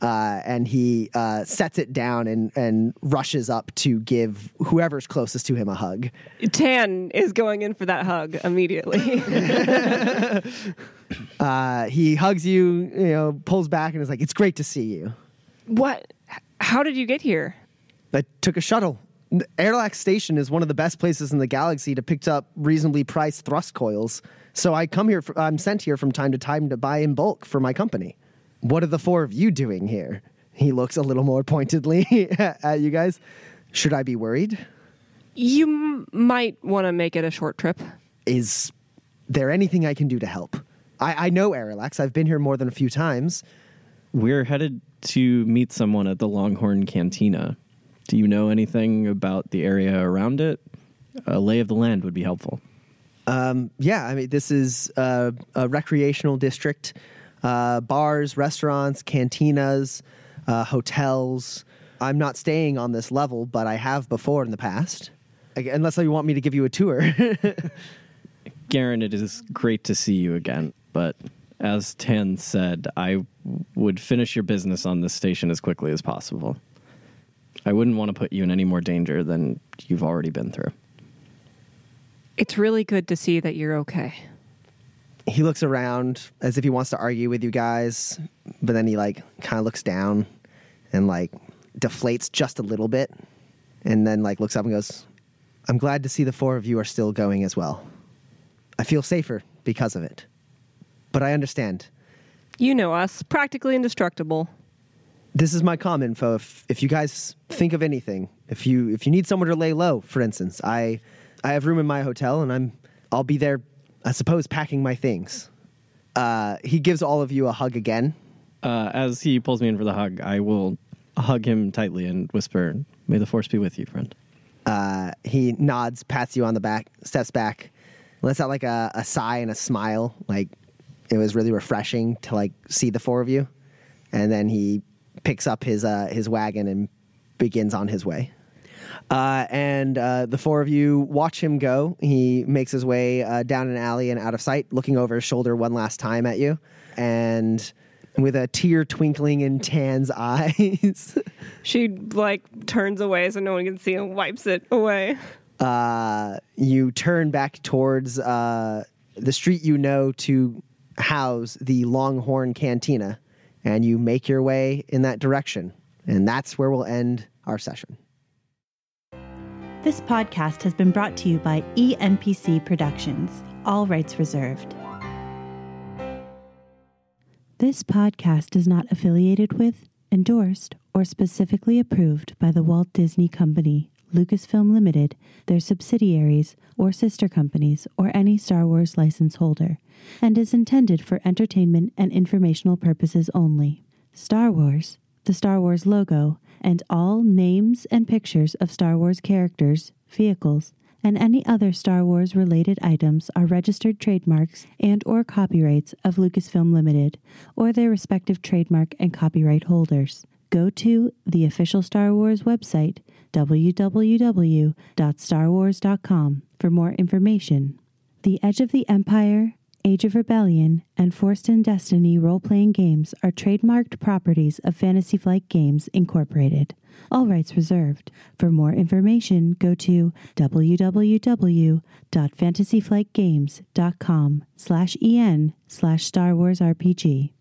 Uh, and he uh, sets it down and, and rushes up to give whoever's closest to him a hug. Tan is going in for that hug immediately. uh, he hugs you, you know, pulls back and is like, it's great to see you. What? How did you get here? I took a shuttle. Aeralax Station is one of the best places in the galaxy to pick up reasonably priced thrust coils. So I come here. For, I'm sent here from time to time to buy in bulk for my company. What are the four of you doing here? He looks a little more pointedly at you guys. Should I be worried? You m- might want to make it a short trip. Is there anything I can do to help? I, I know Aeralax. I've been here more than a few times. We're headed to meet someone at the Longhorn Cantina. Do you know anything about the area around it? A lay of the land would be helpful. Um, yeah, I mean, this is uh, a recreational district. Uh, bars, restaurants, cantinas, uh, hotels. I'm not staying on this level, but I have before in the past. Unless you want me to give you a tour. Garen, it is great to see you again. But as Tan said, I would finish your business on this station as quickly as possible. I wouldn't want to put you in any more danger than you've already been through. It's really good to see that you're okay. He looks around as if he wants to argue with you guys, but then he like kind of looks down and like deflates just a little bit, and then like looks up and goes, I'm glad to see the four of you are still going as well. I feel safer because of it. But I understand. You know us, practically indestructible. This is my comm info. If, if you guys think of anything, if you if you need somewhere to lay low, for instance, I I have room in my hotel, and I'm I'll be there, I suppose, packing my things. Uh, he gives all of you a hug again. Uh, as he pulls me in for the hug, I will hug him tightly and whisper, "May the force be with you, friend." Uh, he nods, pats you on the back, steps back, lets out like a, a sigh and a smile, like it was really refreshing to like see the four of you, and then he picks up his uh, his wagon and begins on his way. Uh, and uh, the four of you watch him go. He makes his way uh, down an alley and out of sight, looking over his shoulder one last time at you, and with a tear twinkling in Tan's eyes. She, like, turns away so no one can see and wipes it away. Uh, you turn back towards uh, the street you know to house the Longhorn Cantina, and you make your way in that direction. And that's where we'll end our session. This podcast has been brought to you by E N P C Productions, all rights reserved. This podcast is not affiliated with, endorsed, or specifically approved by the Walt Disney Company, Lucasfilm Limited, their subsidiaries, or sister companies, or any Star Wars license holder, and is intended for entertainment and informational purposes only. Star Wars, the Star Wars logo, and all names and pictures of Star Wars characters, vehicles, and any other Star Wars-related items are registered trademarks and or copyrights of Lucasfilm Limited or their respective trademark and copyright holders. Go to the official Star Wars website, w w w dot star wars dot com, for more information. The Edge of the Empire, Age of Rebellion, and Forced in Destiny role-playing games are trademarked properties of Fantasy Flight Games, Incorporated. All rights reserved. For more information, go to w w w dot fantasy flight games dot com slash e n slash Star Wars R P G.